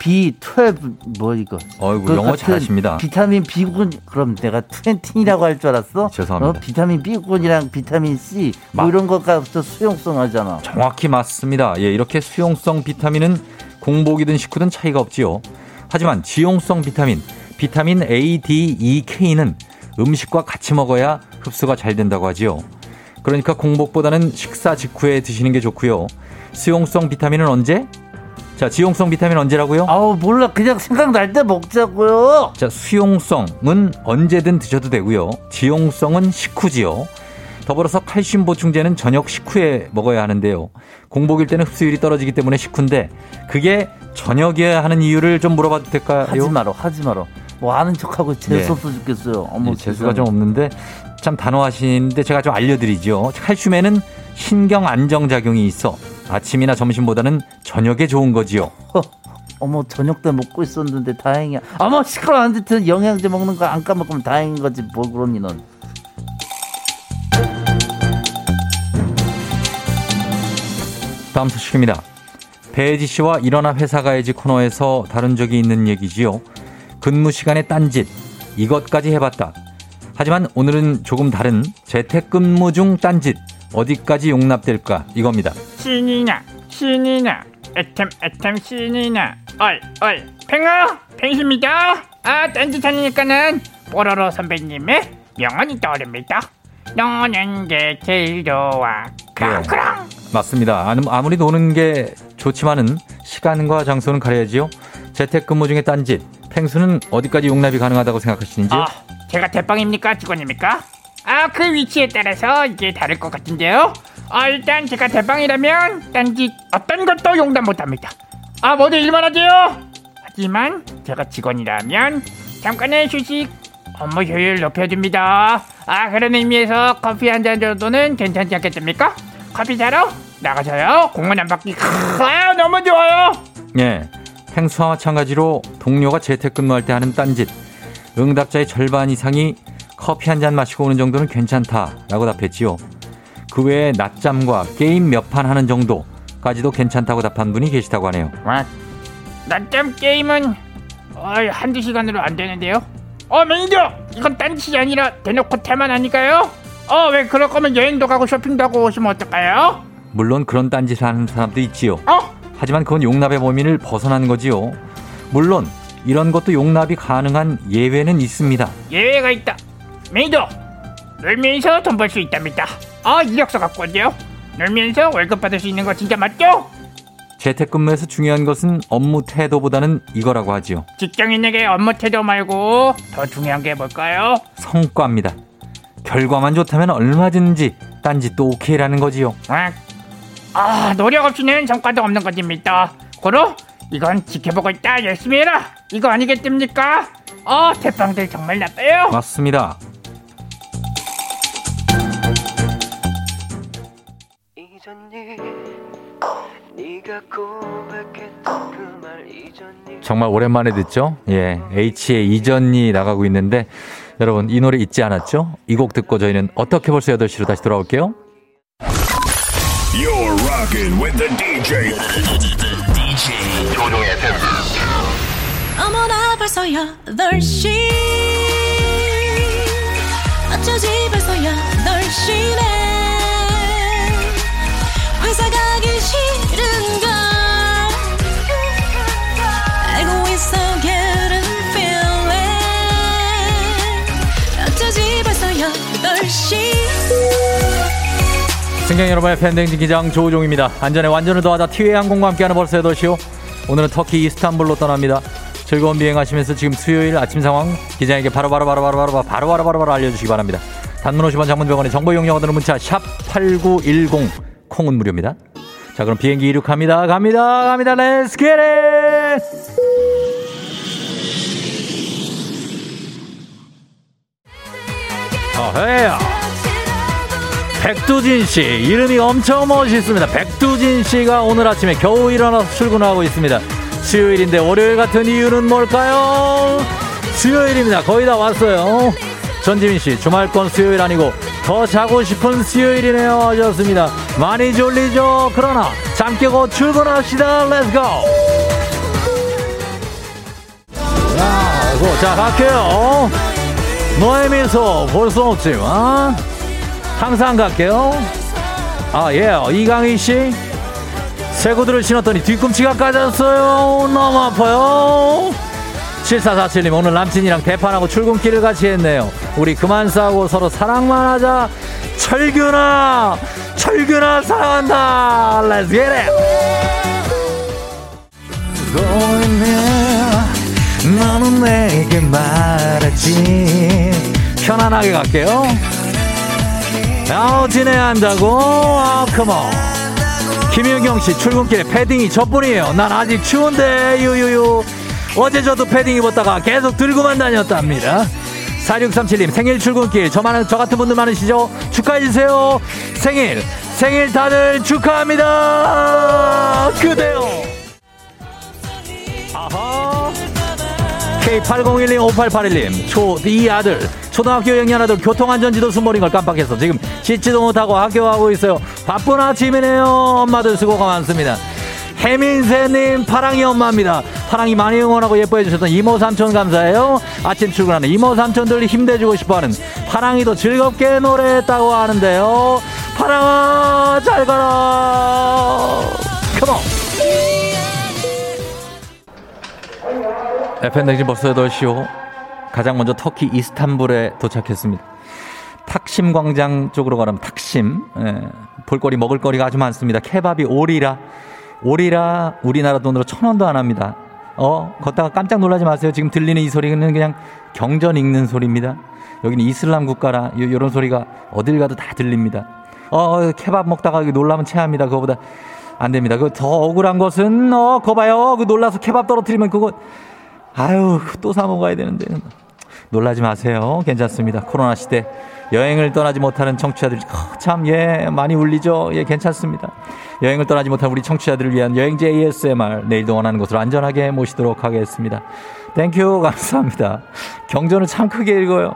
B12, 뭐 이거? 어이구, 영어 잘하십니다. 비타민 B군, 그럼 내가 20이라고 할 줄 알았어? 죄송합니다. 비타민 B군이랑 비타민 C 뭐 이런 것까지도 수용성 하잖아. 정확히 맞습니다. 예, 이렇게 수용성 비타민은 공복이든 식후든 차이가 없지요. 하지만 지용성 비타민 A, D, E, K는 음식과 같이 먹어야 흡수가 잘 된다고 하지요. 그러니까 공복보다는 식사 직후에 드시는 게 좋고요. 수용성 비타민은 언제? 자, 지용성 비타민 언제라고요? 아우 몰라, 그냥 생각날 때 먹자고요. 자, 수용성은 언제든 드셔도 되고요. 지용성은 식후지요. 더불어서 칼슘 보충제는 저녁 식후에 먹어야 하는데요. 공복일 때는 흡수율이 떨어지기 때문에 식후인데 그게 저녁이어야 하는 이유를 좀 물어봐도 될까요? 하지 마라. 뭐 아는 척하고 재수 없어 죽겠어요. 어머, 네, 재수가 좀 없는데 참 단호하시는데 제가 좀 알려드리죠. 칼슘에는 신경 안정작용이 있어 아침이나 점심보다는 저녁에 좋은 거지요. 어머, 저녁 때 먹고 있었는데 다행이야. 어머 시끄러워. 안 듣던 영양제 먹는 거 안 까먹으면 다행인 거지 뭘 그러니 넌. 다음 소식입니다. 배혜지 씨와 일어나 회사 가야지 코너에서 다룬 적이 있는 얘기지요. 근무 시간에 딴짓, 이것까지 해봤다. 하지만 오늘은 조금 다른 재택근무 중 딴짓, 어디까지 용납될까 이겁니다. 신이나 애템 신이나 얼 팽아 팽십니다. 아, 딴짓하니까는 뽀로로 선배님의 명언이 떠오릅니다. 노는 게 제일 좋아. 크랑크랑. 네, 맞습니다. 아무리 노는 게 좋지만은 시간과 장소는 가려야지요. 재택근무 중에 딴짓, 팽수는 어디까지 용납이 가능하다고 생각하시는지요? 제가 대빵입니까? 직원입니까? 그 위치에 따라서 이게 다를 것 같은데요. 일단 제가 대빵이라면 딴짓 어떤 것도 용납 못합니다. 모두 일만 하세요. 하지만 제가 직원이라면 잠깐의 휴식, 업무 효율 높여줍니다. 그런 의미에서 커피 한 잔 정도는 괜찮지 않겠습니까? 커피 사러 나가셔요. 공원 한 바퀴. 너무 좋아요. 예, 팽수와 마찬가지로 동료가 재택근무할 때 하는 딴짓, 응답자의 절반 이상이 커피 한 잔 마시고 오는 정도는 괜찮다라고 답했지요. 그 외에 낮잠과 게임 몇 판 하는 정도까지도 괜찮다고 답한 분이 계시다고 하네요. 낮잠 게임은 한두 시간으로 안 되는데요. 매니저, 이건 딴짓이 아니라 대놓고 태만 아닐까요? 왜 그럴 거면 여행도 가고 쇼핑도 하고 오시면 어떨까요? 물론 그런 딴짓을 하는 사람도 있지요. 하지만 그건 용납의 범위를 벗어난 거지요. 물론 이런 것도 용납이 가능한 예외는 있습니다. 예외가 있다. 매니저, 놀면서 돈 벌 수 있답니다. 이력서 갖고 왔대요. 놀면서 월급 받을 수 있는 거 진짜 맞죠? 재택근무에서 중요한 것은 업무 태도보다는 이거라고 하지요. 직장인에게 업무 태도 말고 더 중요한 게 뭘까요? 성과입니다. 결과만 좋다면 얼마든지 딴짓도 오케이라는 거지요. 노력 없이는 성과도 없는 것입니다. 고로 이건 지켜보고 있다, 열심히 해라, 이거 아니겠습니까? 대빵들 정말 나빠요. 맞습니다. 정말 오랜만에 듣죠? 예, H의 이전이 나가고 있는데 여러분 이 노래 잊지 않았죠? 이 곡 듣고 저희는 어떻게 벌써 8시로 다시 돌아올게요. You're rocking with the DJ. 조종의 팬들. 어머나 벌써 8시. 어쩌지 벌써 8시네. 회사 가기 싫은걸. 안녕 여러분, FM댕진 기장 조우종입니다. 안전에 완전을 더하다 티웨이 항공과 함께하는 벌써 8시요. 오늘은 터키 이스탄불로 떠납니다. 즐거운 비행하시면서 지금 수요일 아침 상황 기장에게 바로 알려주시기 바랍니다. 단문 50원, 장문 100원의 정보 이용료가 드는 문자 샵 8910, 콩은 무료입니다. 자, 그럼 비행기 이륙합니다. 갑니다. Let's get it! 어헤야. 백두진씨 이름이 엄청 멋있습니다. 백두진씨가 오늘 아침에 겨우 일어나서 출근하고 있습니다. 수요일인데 월요일 같은 이유는 뭘까요? 수요일입니다. 거의 다 왔어요. 전지민씨 주말권 수요일 아니고 더 자고 싶은 수요일이네요 하셨습니다. 많이 졸리죠? 그러나 잠 깨고 출근합시다. 렛츠고. 자 갈게요. 너의 미소 볼 수 없지만 항상 갈게요. 아, 예, 이강희씨 새 구두를 신었더니 뒤꿈치가 까졌어요. 너무 아파요. 7447님 오늘 남친이랑 대판하고 출근길을 같이 했네요. 우리 그만 싸우고 서로 사랑만 하자. 철균아 사랑한다. Let's get it. 너는 내게 말했지. 편안하게 갈게요. 지내야 한다고? 컴온. 김유경씨 출근길에 패딩이 저뿐이에요. 난 아직 추운데 유유유. 어제 저도 패딩 입었다가 계속 들고만 다녔답니다. 4637님 생일 출근길 저 같은 분들 많으시죠? 축하해주세요. 생일 다들 축하합니다. 그대요. 아하. K80125881님 이 아들 초등학교 6년 아들 교통안전지도 순번인 걸 깜빡했어. 지금 씻지도 못하고 학교하고 있어요. 바쁜 아침이네요. 엄마들 수고가 많습니다. 해민세님 파랑이 엄마입니다. 파랑이 많이 응원하고 예뻐해 주셨던 이모 삼촌 감사해요. 아침 출근하는 이모 삼촌들 힘내주고 싶어하는 파랑이도 즐겁게 노래했다고 하는데요. 파랑아 잘 가라. 컴온. FM댕진 벌써 8시요. 가장 먼저 터키 이스탄불에 도착했습니다. 탁심 광장 쪽으로 가면 탁심. 볼거리 먹을거리가 아주 많습니다. 케밥이 오리라 우리나라 돈으로 1,000원도 안 합니다. 걷다가 깜짝 놀라지 마세요. 지금 들리는 이 소리는 그냥 경전 읽는 소리입니다. 여기는 이슬람 국가라 이런 소리가 어딜 가도 다 들립니다. 케밥 먹다가 놀라면 체합니다. 그거보다 안 됩니다. 그 더 억울한 것은 그거 봐요. 그 놀라서 케밥 떨어뜨리면 그거 또 사 먹어야 되는데. 놀라지 마세요. 괜찮습니다. 코로나 시대 여행을 떠나지 못하는 청취자들 많이 울리죠. 예, 괜찮습니다. 여행을 떠나지 못한 우리 청취자들을 위한 여행지 ASMR 내일도 원하는 곳으로 안전하게 모시도록 하겠습니다. 땡큐. 감사합니다. 경전을 참 크게 읽어요.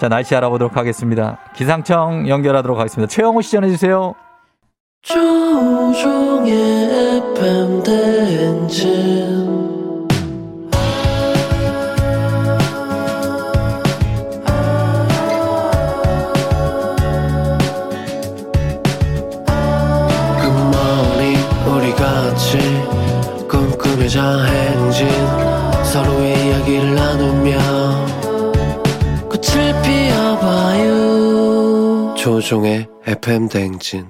자, 날씨 알아보도록 하겠습니다. 기상청 연결하도록 하겠습니다. 최영호 씨 전해주세요. 행진 서로의 이야기를 나누며 꽃을 피워봐요. 조종의 FM 대행진.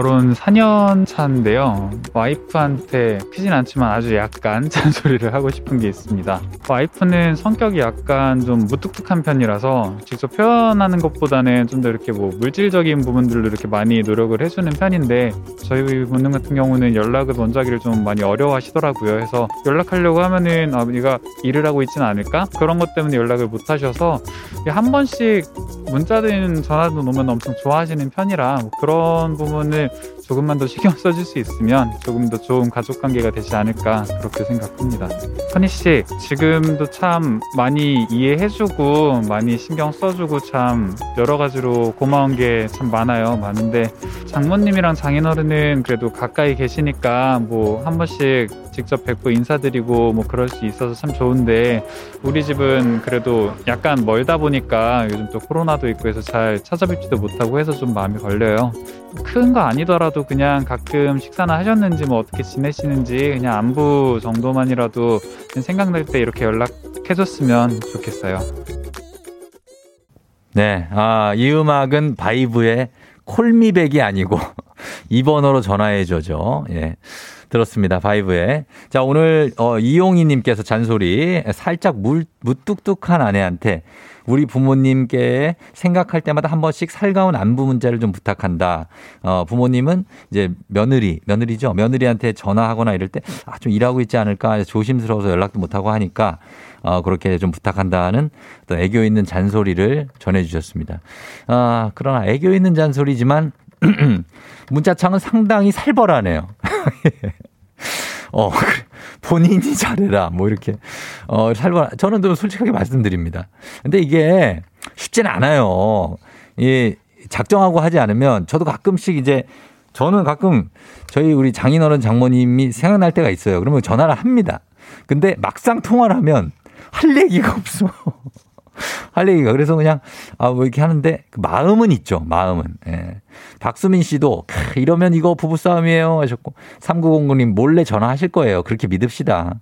결혼 4년 차인데요. 와이프한테 크진 않지만 아주 약간 잔소리를 하고 싶은 게 있습니다. 와이프는 성격이 약간 좀 무뚝뚝한 편이라서 직접 표현하는 것보다는 좀 더 이렇게 물질적인 부분들로 이렇게 많이 노력을 해주는 편인데 저희 분은 같은 경우는 연락을 먼저 하기를 좀 많이 어려워하시더라고요. 그래서 연락하려고 하면은 네가 일을 하고 있지는 않을까? 그런 것 때문에 연락을 못 하셔서 한 번씩 문자든 전화든 오면 엄청 좋아하시는 편이라 그런 부분을 조금만 더 신경 써줄 수 있으면 조금 더 좋은 가족관계가 되지 않을까 그렇게 생각합니다. 선희씨 지금도 참 많이 이해해주고 많이 신경 써주고 참 여러가지로 고마운 게 참 많은데 장모님이랑 장인어른은 그래도 가까이 계시니까 한 번씩 직접 뵙고 인사드리고 뭐 그럴 수 있어서 참 좋은데, 우리 집은 그래도 약간 멀다 보니까 요즘 또 코로나도 있고 해서 잘 찾아뵙지도 못하고 해서 좀 마음이 걸려요. 큰 거 아니더라도 그냥 가끔 식사나 하셨는지 뭐 어떻게 지내시는지 그냥 안부 정도만이라도 생각날 때 이렇게 연락해줬으면 좋겠어요. 네, 아, 이 음악은 바이브의 콜미백이 아니고 2번으로 전화해줘죠. 예, 들었습니다. 바이브에. 자, 오늘 이용희님께서 잔소리, 살짝 무뚝뚝한 아내한테 우리 부모님께 생각할 때마다 한 번씩 살가운 안부 문자를 좀 부탁한다. 부모님은 이제 며느리죠. 며느리한테 전화하거나 이럴 때 좀 일하고 있지 않을까 조심스러워서 연락도 못하고 하니까 그렇게 좀 부탁한다는 또 애교 있는 잔소리를 전해주셨습니다. 그러나 애교 있는 잔소리지만 문자창은 상당히 살벌하네요. 본인이 잘해라 뭐 이렇게 살벌. 저는 좀 솔직하게 말씀드립니다. 근데 이게 쉽지는 않아요. 이 작정하고 하지 않으면 저도 가끔씩 이제 저는 가끔 저희 우리 장인어른 장모님이 생각날 때가 있어요. 그러면 전화를 합니다. 근데 막상 통화를 하면 할 얘기가 없어. 할 얘기가. 그래서 그냥, 뭐 이렇게 하는데, 마음은 있죠, 마음은. 예. 박수민 씨도, 이러면 이거 부부싸움이에요. 하셨고, 3909님 몰래 전화하실 거예요. 그렇게 믿읍시다.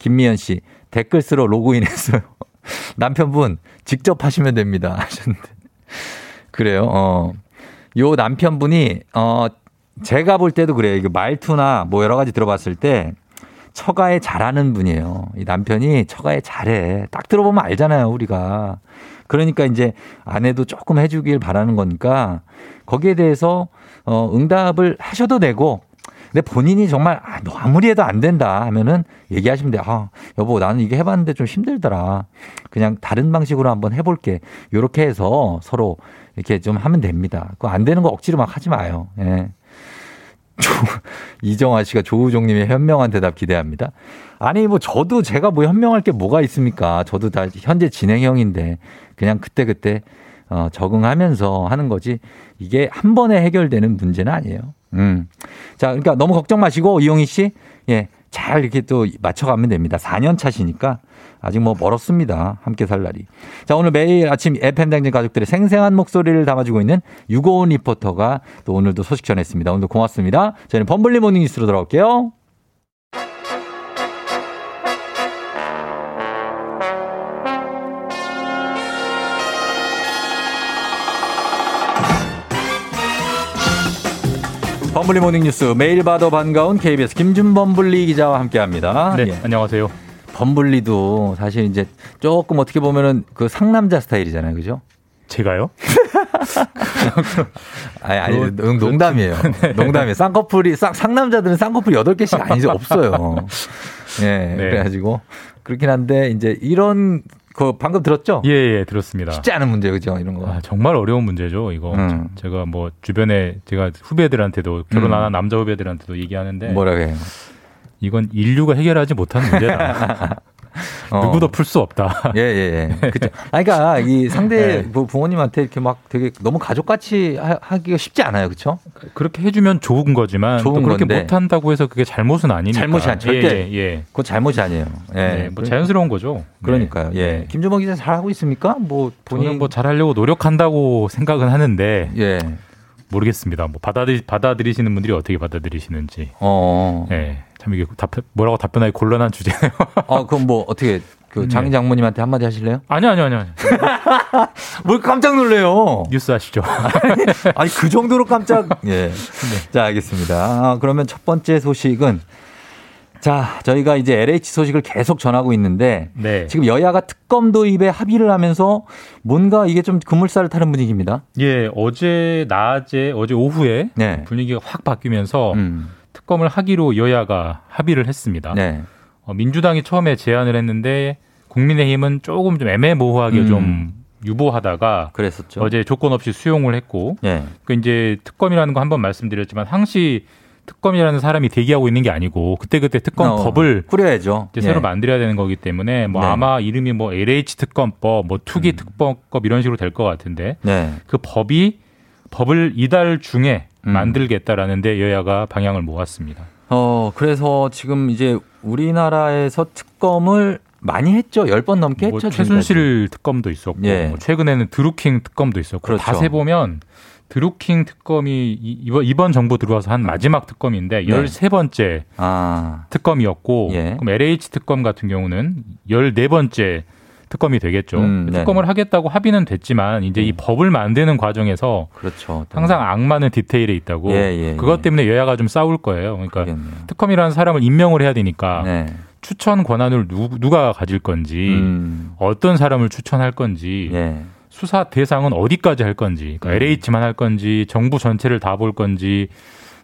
김미연 씨, 댓글 쓰러 로그인했어요. 남편분, 직접 하시면 됩니다. 하셨는데. 그래요, 요 남편분이, 제가 볼 때도 그래요. 이게 말투나 뭐 여러 가지 들어봤을 때, 처가에 잘하는 분이에요. 이 남편이 처가에 잘해. 딱 들어보면 알잖아요, 우리가. 그러니까 이제 아내도 조금 해주길 바라는 거니까 거기에 대해서 응답을 하셔도 되고, 근데 본인이 정말 너 아무리 해도 안 된다 하면은 얘기하시면 돼요. 여보, 나는 이게 해봤는데 좀 힘들더라. 그냥 다른 방식으로 한번 해볼게. 이렇게 해서 서로 이렇게 좀 하면 됩니다. 그거 안 되는 거 억지로 막 하지 마요. 예. 이정아 씨가 조우종님의 현명한 대답 기대합니다. 아니 뭐 저도 제가 뭐 현명할 게 뭐가 있습니까? 저도 다 현재 진행형인데 그냥 그때그때 적응하면서 하는 거지 이게 한 번에 해결되는 문제는 아니에요. 자, 그러니까 너무 걱정 마시고 이용희 씨, 예, 잘 이렇게 또 맞춰가면 됩니다. 4년 차시니까 아직 뭐 멀었습니다. 함께 살 날이. 자, 오늘 매일 아침 FM댕진 가족들의 생생한 목소리를 담아주고 있는 유고은 리포터가 또 오늘도 소식 전했습니다. 오늘도 고맙습니다. 저희는 범블리 모닝 뉴스로 돌아올게요. 범블리 모닝 뉴스, 매일 봐도 반가운 KBS 김준범블리 기자와 함께합니다. 네, 예. 안녕하세요. 범블리도 사실 이제 조금 어떻게 보면은 그 상남자 스타일이잖아요, 그죠? 제가요? 아니, 농담이에요. 네. 농담이에요. 쌍꺼풀이 상남자들은 쌍꺼풀 8개씩 아니죠, 없어요. 예, 네. 그래가지고 그렇긴 한데 이제 이런. 그 방금 들었죠? 예, 들었습니다. 쉽지 않은 문제, 그죠? 이런 거. 정말 어려운 문제죠, 이거. 제가 뭐 주변에 제가 후배들한테도 결혼하는 남자 후배들한테도 얘기하는데 뭐라고 해요? 이건 인류가 해결하지 못하는 문제다. 누구도 풀 수 없다. 예. 그죠. 그러니까 이 상대 부모님한테 이렇게 막 되게 너무 가족같이 하기가 쉽지 않아요, 그렇죠? 그렇게 해주면 좋은 거지만 좋은 또 그렇게 건데. 못한다고 해서 그게 잘못은 아니니까. 잘못이 아니에요. 절대. 예. 그건 잘못이 아니에요. 예, 뭐 자연스러운 거죠. 그러니까요. 예. 김준범 기자 잘 하고 있습니까? 뭐 본인 뭐 잘하려고 노력한다고 생각은 하는데. 예. 모르겠습니다. 뭐 받아들이시는 분들이 어떻게 받아들이시는지. 예. 참 이게 뭐라고 답변하기 곤란한 주제예요. 그럼 뭐 어떻게 그 장인 장모님한테 한마디 하실래요? 아니요. 뭘 깜짝 놀래요? 뉴스 아시죠? 아니 그 정도로 깜짝. 예. 네. 자, 알겠습니다. 그러면 첫 번째 소식은, 자, 저희가 이제 LH 소식을 계속 전하고 있는데, 네. 지금 여야가 특검 도입에 합의를 하면서 뭔가 이게 좀 그물살을 타는 분위기입니다. 예, 어제 오후에 네. 분위기가 확 바뀌면서 특검을 하기로 여야가 합의를 했습니다. 네. 민주당이 처음에 제안을 했는데 국민의힘은 조금 좀 애매모호하게 좀 유보하다가 그랬었죠. 어제 조건 없이 수용을 했고, 네. 그 이제 특검이라는 거 한번 말씀드렸지만 항시 특검이라는 사람이 대기하고 있는 게 아니고 그때그때 특검법을 꾸려야죠. 이제 새로 만들어야 되는 거기 때문에 뭐 아마 이름이 뭐 LH 특검법, 뭐 투기 특검법 이런 식으로 될 것 같은데 그 법을 이달 중에 만들겠다라는데 여야가 방향을 모았습니다. 그래서 지금 이제 우리나라에서 특검을 많이 했죠. 10번 넘게 했죠. 최순실 특검도 있었고 예. 최근에는 드루킹 특검도 있었고 그렇죠. 다 세보면 드루킹 특검이 이번 정부 들어와서 한 마지막 특검인데 13번째 특검이었고 예. 그럼 LH 특검 같은 경우는 14번째 특검이 되겠죠. 특검을 하겠다고 합의는 됐지만 이제 이 법을 만드는 과정에서 그렇죠. 항상 악마는 디테일에 있다고 그것 때문에 여야가 좀 싸울 거예요. 그러니까 그러겠네요. 특검이라는 사람을 임명을 해야 되니까 네. 추천 권한을 누가 가질 건지 어떤 사람을 추천할 건지 수사 대상은 어디까지 할 건지 그러니까 LH만 할 건지 정부 전체를 다 볼 건지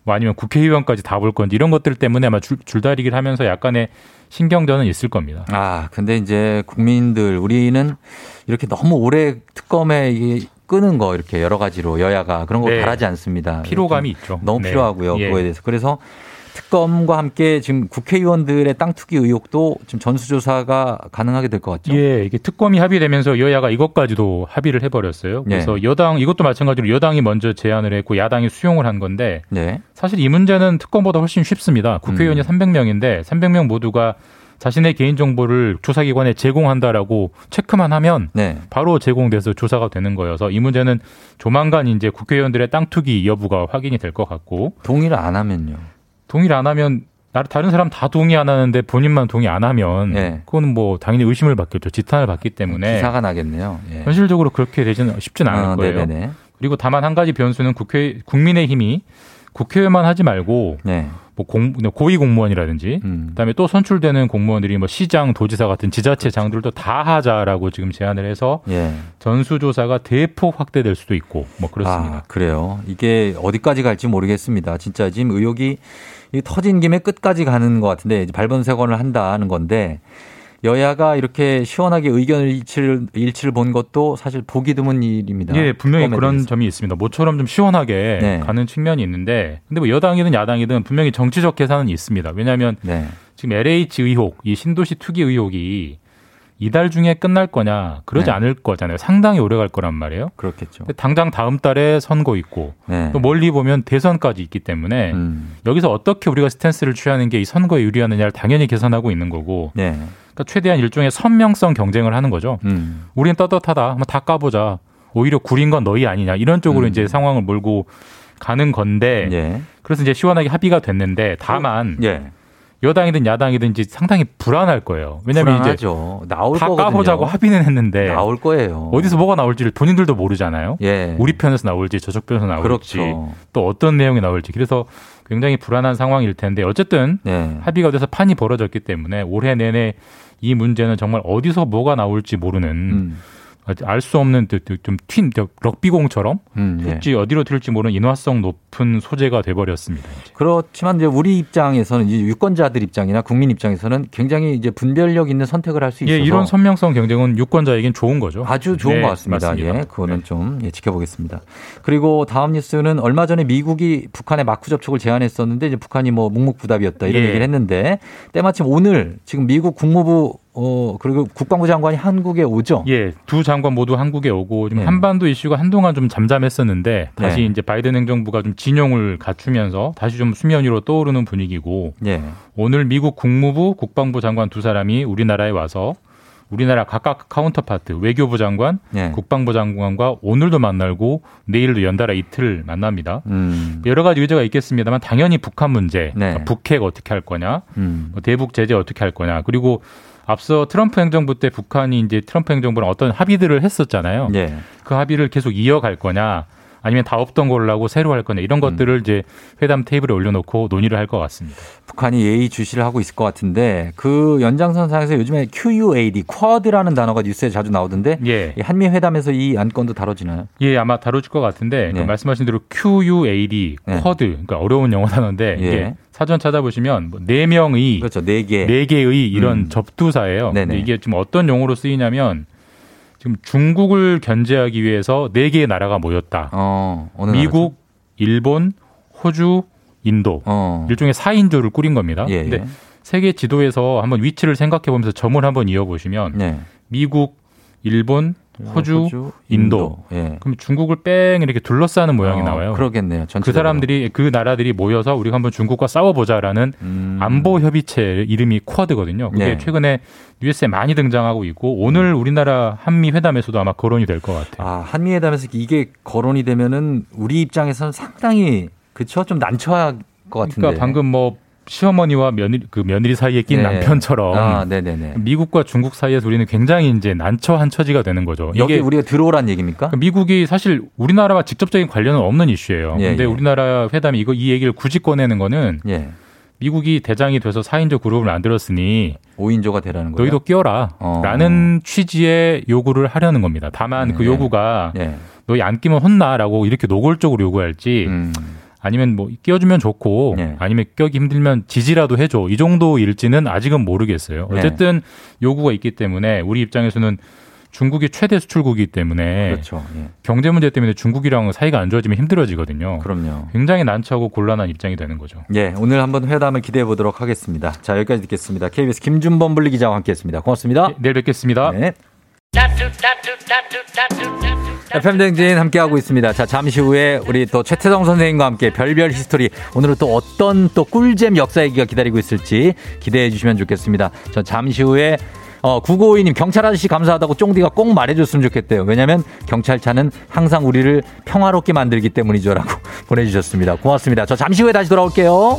뭐 아니면 국회의원까지 다 볼 건지 이런 것들 때문에 아마 줄다리기를 하면서 약간의 신경전은 있을 겁니다. 아, 근데 이제 국민들 우리는 이렇게 너무 오래 특검에 이게 끄는 거 이렇게 여러 가지로 여야가 그런 거 바라지 않습니다. 피로감이 있죠. 너무 필요하고요. 네. 그거에 대해서. 그래서 특검과 함께 지금 국회의원들의 땅 투기 의혹도 지금 전수조사가 가능하게 될 것 같죠? 예, 이게 특검이 합의되면서 여야가 이것까지도 합의를 해버렸어요. 그래서 여당 이것도 마찬가지로 여당이 먼저 제안을 했고 야당이 수용을 한 건데 사실 이 문제는 특검보다 훨씬 쉽습니다. 국회의원이 300명인데 300명 모두가 자신의 개인정보를 조사기관에 제공한다라고 체크만 하면 바로 제공돼서 조사가 되는 거여서 이 문제는 조만간 이제 국회의원들의 땅 투기 여부가 확인이 될 것 같고 동의를 안 하면요? 동의를 안 하면 다른 사람 다 동의 안 하는데 본인만 동의 안 하면 그건 뭐 당연히 의심을 받겠죠. 지탄을 받기 때문에. 기사가 나겠네요. 예. 현실적으로 그렇게 되지는 쉽진 않을 거예요. 네네네. 그리고 다만 한 가지 변수는 국민의힘이 국회의원만 하지 말고 뭐 고위공무원이라든지 그다음에 또 선출되는 공무원들이 뭐 시장, 도지사 같은 지자체장들도 다 하자라고 지금 제안을 해서 전수조사가 대폭 확대될 수도 있고 뭐 그렇습니다. 아, 그래요. 이게 어디까지 갈지 모르겠습니다. 진짜 지금 의혹이 터진 김에 끝까지 가는 것 같은데 이제 발본색원을 한다는 건데 여야가 이렇게 시원하게 의견 일치를 본 것도 사실 보기 드문 일입니다. 예, 분명히 그런 대해서. 점이 있습니다. 모처럼 좀 시원하게 가는 측면이 있는데 근데 뭐 여당이든 야당이든 분명히 정치적 계산은 있습니다. 왜냐하면 지금 LH 의혹, 이 신도시 투기 의혹이 이달 중에 끝날 거냐 그러지 않을 거잖아요. 상당히 오래 갈 거란 말이에요. 그렇겠죠. 근데 당장 다음 달에 선거 있고 또 멀리 보면 대선까지 있기 때문에 여기서 어떻게 우리가 스탠스를 취하는 게 이 선거에 유리하느냐를 당연히 계산하고 있는 거고 그러니까 최대한 일종의 선명성 경쟁을 하는 거죠. 우리는 떳떳하다. 한번 다 까보자. 오히려 구린 건 너희 아니냐. 이런 쪽으로 이제 상황을 몰고 가는 건데 그래서 이제 시원하게 합의가 됐는데 다만 여당이든 야당이든지 상당히 불안할 거예요. 왜냐하면 불안하죠. 이제 나올 다 거거든요. 까보자고 합의는 했는데 나올 거예요. 어디서 뭐가 나올지를 본인들도 모르잖아요. 우리 편에서 나올지 저쪽 편에서 나올지 그렇죠. 또 어떤 내용이 나올지 그래서 굉장히 불안한 상황일 텐데 어쨌든 합의가 돼서 판이 벌어졌기 때문에 올해 내내 이 문제는 정말 어디서 뭐가 나올지 모르는 알 수 없는 좀 튄 럭비공처럼 어디로 튈지 모르는 인화성 높은 소재가 돼버렸습니다. 이제. 그렇지만 이제 우리 입장에서는 이제 유권자들 입장이나 국민 입장에서는 굉장히 이제 분별력 있는 선택을 할 수 있어서 이런 선명성 경쟁은 유권자에겐 좋은 거죠. 아주 좋은 것 같습니다. 그거는 좀 지켜보겠습니다. 그리고 다음 뉴스는 얼마 전에 미국이 북한의 막후 접촉을 제안했었는데 이제 북한이 뭐 묵묵부답이었다 이런 얘기를 했는데 때마침 오늘 지금 미국 국무부 그리고 국방부 장관이 한국에 오죠? 예, 두 장관 모두 한국에 오고 지금 한반도 이슈가 한동안 좀 잠잠했었는데 다시 이제 바이든 행정부가 좀 진용을 갖추면서 다시 좀 수면 위로 떠오르는 분위기고 오늘 미국 국무부 국방부 장관 두 사람이 우리나라에 와서 우리나라 각각 카운터파트 외교부 장관, 국방부 장관과 오늘도 만나고 내일도 연달아 이틀 만납니다. 여러 가지 의제가 있겠습니다만 당연히 북한 문제, 그러니까 북핵 어떻게 할 거냐, 대북 제재 어떻게 할 거냐 그리고 앞서 트럼프 행정부 때 북한이 이제 트럼프 행정부랑 어떤 합의들을 했었잖아요. 그 합의를 계속 이어갈 거냐 아니면 다 없던 걸로 하고 새로 할 거냐 이런 것들을 이제 회담 테이블에 올려놓고 논의를 할 것 같습니다. 북한이 예의주시를 하고 있을 것 같은데 그 연장선상에서 요즘에 QUAD, 쿼드라는 단어가 뉴스에 자주 나오던데 한미 회담에서 이 안건도 다뤄지나요? 예, 아마 다뤄질 것 같은데 말씀하신 대로 QUAD, 쿼드 그러니까 어려운 영어 단어인데 이게 사전 찾아보시면 4명의 그렇죠. 4개의 이런 접두사예요. 근데 이게 지금 어떤 용어로 쓰이냐면 지금 중국을 견제하기 위해서 4개의 나라가 모였다. 미국, 나라죠? 일본, 호주, 인도. 일종의 4인조를 꾸린 겁니다. 근데 세계 지도에서 한번 위치를 생각해 보면서 점을 한번 이어보시면 미국, 일본, 호주, 인도. 예. 그럼 중국을 뺑 이렇게 둘러싸는 모양이 나와요. 그러겠네요. 그 사람들이, 그 나라들이 모여서 우리가 한번 중국과 싸워보자라는 안보협의체 이름이 쿼드거든요. 그게 예. 최근에 뉴스에 많이 등장하고 있고 오늘 우리나라 한미회담에서도 아마 거론이 될 것 같아요. 아, 한미회담에서 이게 거론이 되면은 우리 입장에서는 상당히 그쵸? 좀 난처할 것 같은데. 그러니까 방금 뭐 시어머니와 며느리 사이에 낀 네. 남편처럼 미국과 중국 사이에서 우리는 굉장히 이제 난처한 처지가 되는 거죠. 여기 이게 우리가 들어오란 얘기입니까? 미국이 사실 우리나라와 직접적인 관련은 없는 이슈예요. 그런데 우리나라 회담이 이 얘기를 굳이 꺼내는 거는 미국이 대장이 돼서 4인조 그룹을 만들었으니 5인조가 되라는 거예요? 너희도 끼어라 라는 취지의 요구를 하려는 겁니다. 다만 그 요구가 너희 안 끼면 혼나라고 이렇게 노골적으로 요구할지 아니면 뭐 끼워주면 좋고 아니면 껴기 힘들면 지지라도 해줘 이 정도일지는 아직은 모르겠어요. 어쨌든 요구가 있기 때문에 우리 입장에서는 중국이 최대 수출국이기 때문에 그렇죠. 경제 문제 때문에 중국이랑 사이가 안 좋아지면 힘들어지거든요. 그럼요. 굉장히 난처하고 곤란한 입장이 되는 거죠. 예, 오늘 한번 회담을 기대해 보도록 하겠습니다. 자, 여기까지 듣겠습니다. KBS 김준범 분리 기자와 함께했습니다. 고맙습니다. 예, 내일 뵙겠습니다. 네. FM댕진 함께하고 있습니다. 자, 잠시 후에 우리 또 최태성 선생님과 함께 별별 히스토리 오늘은 또 어떤 또 꿀잼 역사 얘기가 기다리고 있을지 기대해 주시면 좋겠습니다. 저 잠시 후에 9952님 경찰 아저씨 감사하다고 쫑디가 꼭 말해줬으면 좋겠대요. 왜냐하면 경찰차는 항상 우리를 평화롭게 만들기 때문이죠 라고 보내주셨습니다. 고맙습니다. 저 잠시 후에 다시 돌아올게요.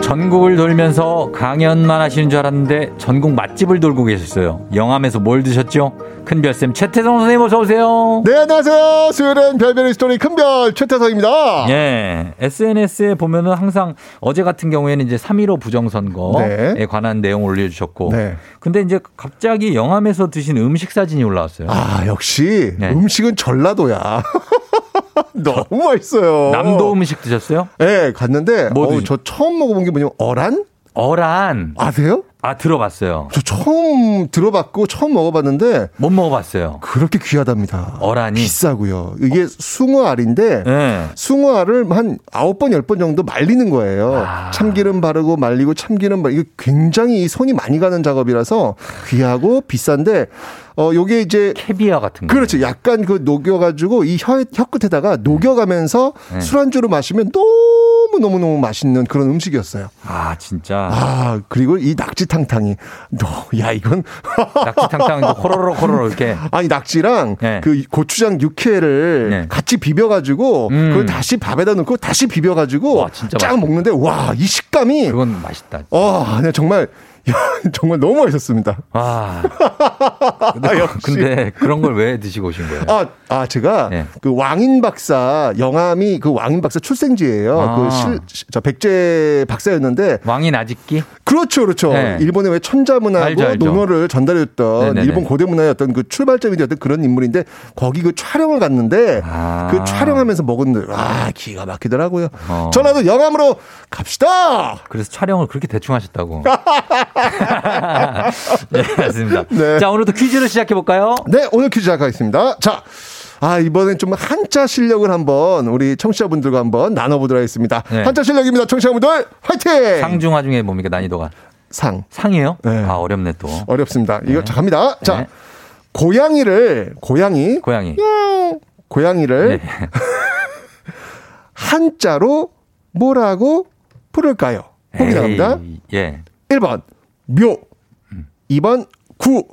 전국을 돌면서 강연만 하시는 줄 알았는데 전국 맛집을 돌고 계셨어요. 영암에서 뭘 드셨죠? 큰별쌤 최태성 선생님 어서 오세요. 네, 안녕하세요. 수요일엔 별별 히스토리 큰별 최태성입니다. 예, SNS에 보면은 항상 어제 같은 경우에는 이제 3.15 부정선거에 관한 내용 올려주셨고, 근데 이제 갑자기 영암에서 드신 음식 사진이 올라왔어요. 아, 역시 음식은 전라도야. 너무 맛있어요. 남도 음식 드셨어요? 네, 갔는데 저 처음 먹어본 게 뭐냐면 어란 아세요? 아, 들어봤어요. 저 처음 들어봤고 처음 먹어봤는데 못 먹어봤어요. 그렇게 귀하답니다. 어란이 비싸고요. 이게 숭어알인데 숭어알을 한 9번 10번 정도 말리는 거예요. 아. 참기름 바르고 말리고 이게 굉장히 손이 많이 가는 작업이라서 귀하고 비싼데 요게 이제 캐비아 같은 거. 그렇죠. 약간 그 녹여가지고 이 혀 끝에다가 녹여가면서 술안주로 마시면 너무 맛있는 그런 음식이었어요. 아, 진짜. 아, 그리고 이 낙지탕탕이 이건 낙지탕탕 호로로 이렇게. 아니, 낙지랑 그 고추장 육회를 같이 비벼가지고 그걸 다시 밥에다 넣고 다시 비벼가지고 와, 진짜 쫙 맛있다. 먹는데 와, 이 식감이 그건 맛있다. 정말 너무 맛있었습니다. 아, 근데 그런 걸 왜 드시고 오신 거예요? 제가 그 왕인 박사 영암이 그 왕인 박사 출생지예요. 그 백제 박사였는데 왕인 아직기? 그렇죠. 일본의 왜 천자문화하고 농어를 전달했던 일본 고대 문화의 어떤 그 출발점이 되었던 그런 인물인데 거기 그 촬영을 갔는데 그 촬영하면서 먹은 기가 막히더라고요. 전라도 영암으로 갑시다. 그래서 촬영을 그렇게 대충 하셨다고. 네, 맞습니다. 네. 자, 오늘도 퀴즈를 시작해볼까요? 네, 오늘 퀴즈 시작하겠습니다. 자, 이번엔 좀 한자 실력을 한번 우리 청취자분들과 한번 나눠보도록 하겠습니다. 한자 실력입니다. 청취자분들, 화이팅! 상중하 중에 뭡니까, 난이도가? 상이에요? 네. 아, 어렵네, 또. 어렵습니다. 이거 갑니다. 자, 고양이를 한자로 뭐라고 부를까요? 보기 나갑니다. 1번 묘, 2번 구,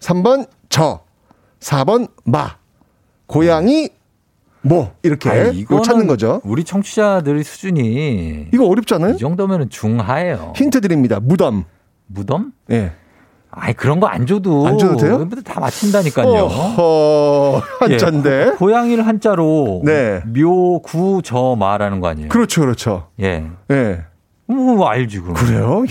3번 저, 4번 마, 고양이 뭐 이렇게 찾는 거죠. 우리 청취자들의 수준이 이거 어렵잖아요. 이 정도면 중하예요. 힌트 드립니다. 무덤? 예. 아니, 그런 거 안 줘도 돼요? 다 맞힌다니까요. 한자인데. 고양이를 한자로 묘, 구, 저, 마라는 거 아니에요? 그렇죠. 예. 뭐 알지 그럼. 그래요?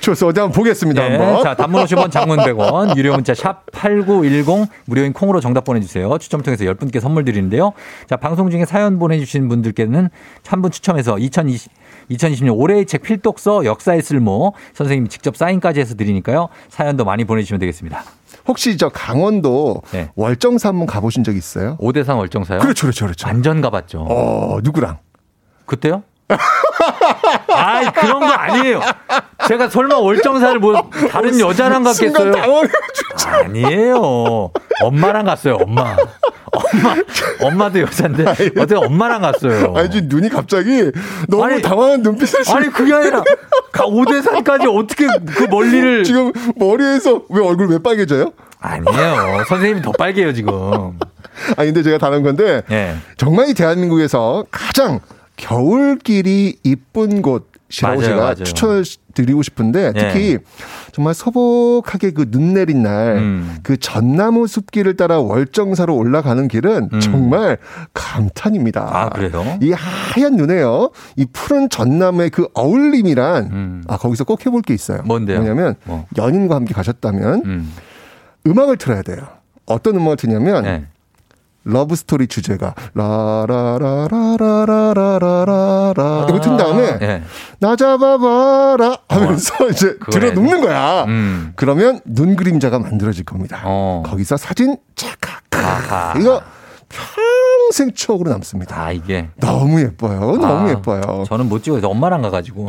좋소. 어디 한번 보겠습니다. 네, 한번. 자, 단문 50원, 장문 100원, 유료 문자 샵 8910 무료인 콩으로 정답 보내주세요. 추첨 통해서 10분께 선물 드리는데요. 자, 방송 중에 사연 보내주신 분들께는 한 분 추첨해서 2020년 올해의 책 필독서 역사의 쓸모 선생님이 직접 사인까지 해서 드리니까요. 사연도 많이 보내주시면 되겠습니다. 혹시 저 강원도 네. 월정사 한번 가보신 적 있어요? 오대산 월정사요? 그렇죠, 그렇죠, 그렇죠. 완전 가봤죠. 누구랑? 그때요? 아이, 그런 거 아니에요. 제가 설마 월정사를 뭐 다른 여자랑 갔겠어요? 아니에요. 엄마랑 갔어요, 엄마. 엄마도 여잔데 어떻게 엄마랑 갔어요? 아니 눈이 갑자기 너무 아니, 당황한 눈빛을 아니 그게 아니라 오대산까지 어떻게 그 멀리를 지금 머리에서 왜 얼굴 왜 빨개져요? 아니에요. 선생님이 더 빨개요 지금. 아니 근데 제가 다른 건데 네. 정말 이 대한민국에서 가장 겨울길이 이쁜 곳이라고 맞아요, 제가 맞아요. 추천을 드리고 싶은데 특히 네. 정말 소복하게 그 눈 내린 날 그 전나무 숲길을 따라 월정사로 올라가는 길은 정말 감탄입니다. 아, 그래요? 이 하얀 눈에요. 이 푸른 전나무의 그 어울림이란 아, 거기서 꼭 해볼 게 있어요. 뭔데요? 왜냐하면 연인과 함께 가셨다면 음악을 틀어야 돼요. 어떤 음악을 트냐면 네. 러브스토리 주제가 라라라라라라라라라 이거 튼 다음에 예. 나 잡아봐라 하면서 이제 들어눕는 거야. 그러면 눈 그림자가 만들어질 겁니다. 거기서 사진 착각 이거 평생 추억으로 남습니다. 아 이게 너무 예뻐요. 너무 예뻐요. 저는 못 찍어서 엄마랑 가가지고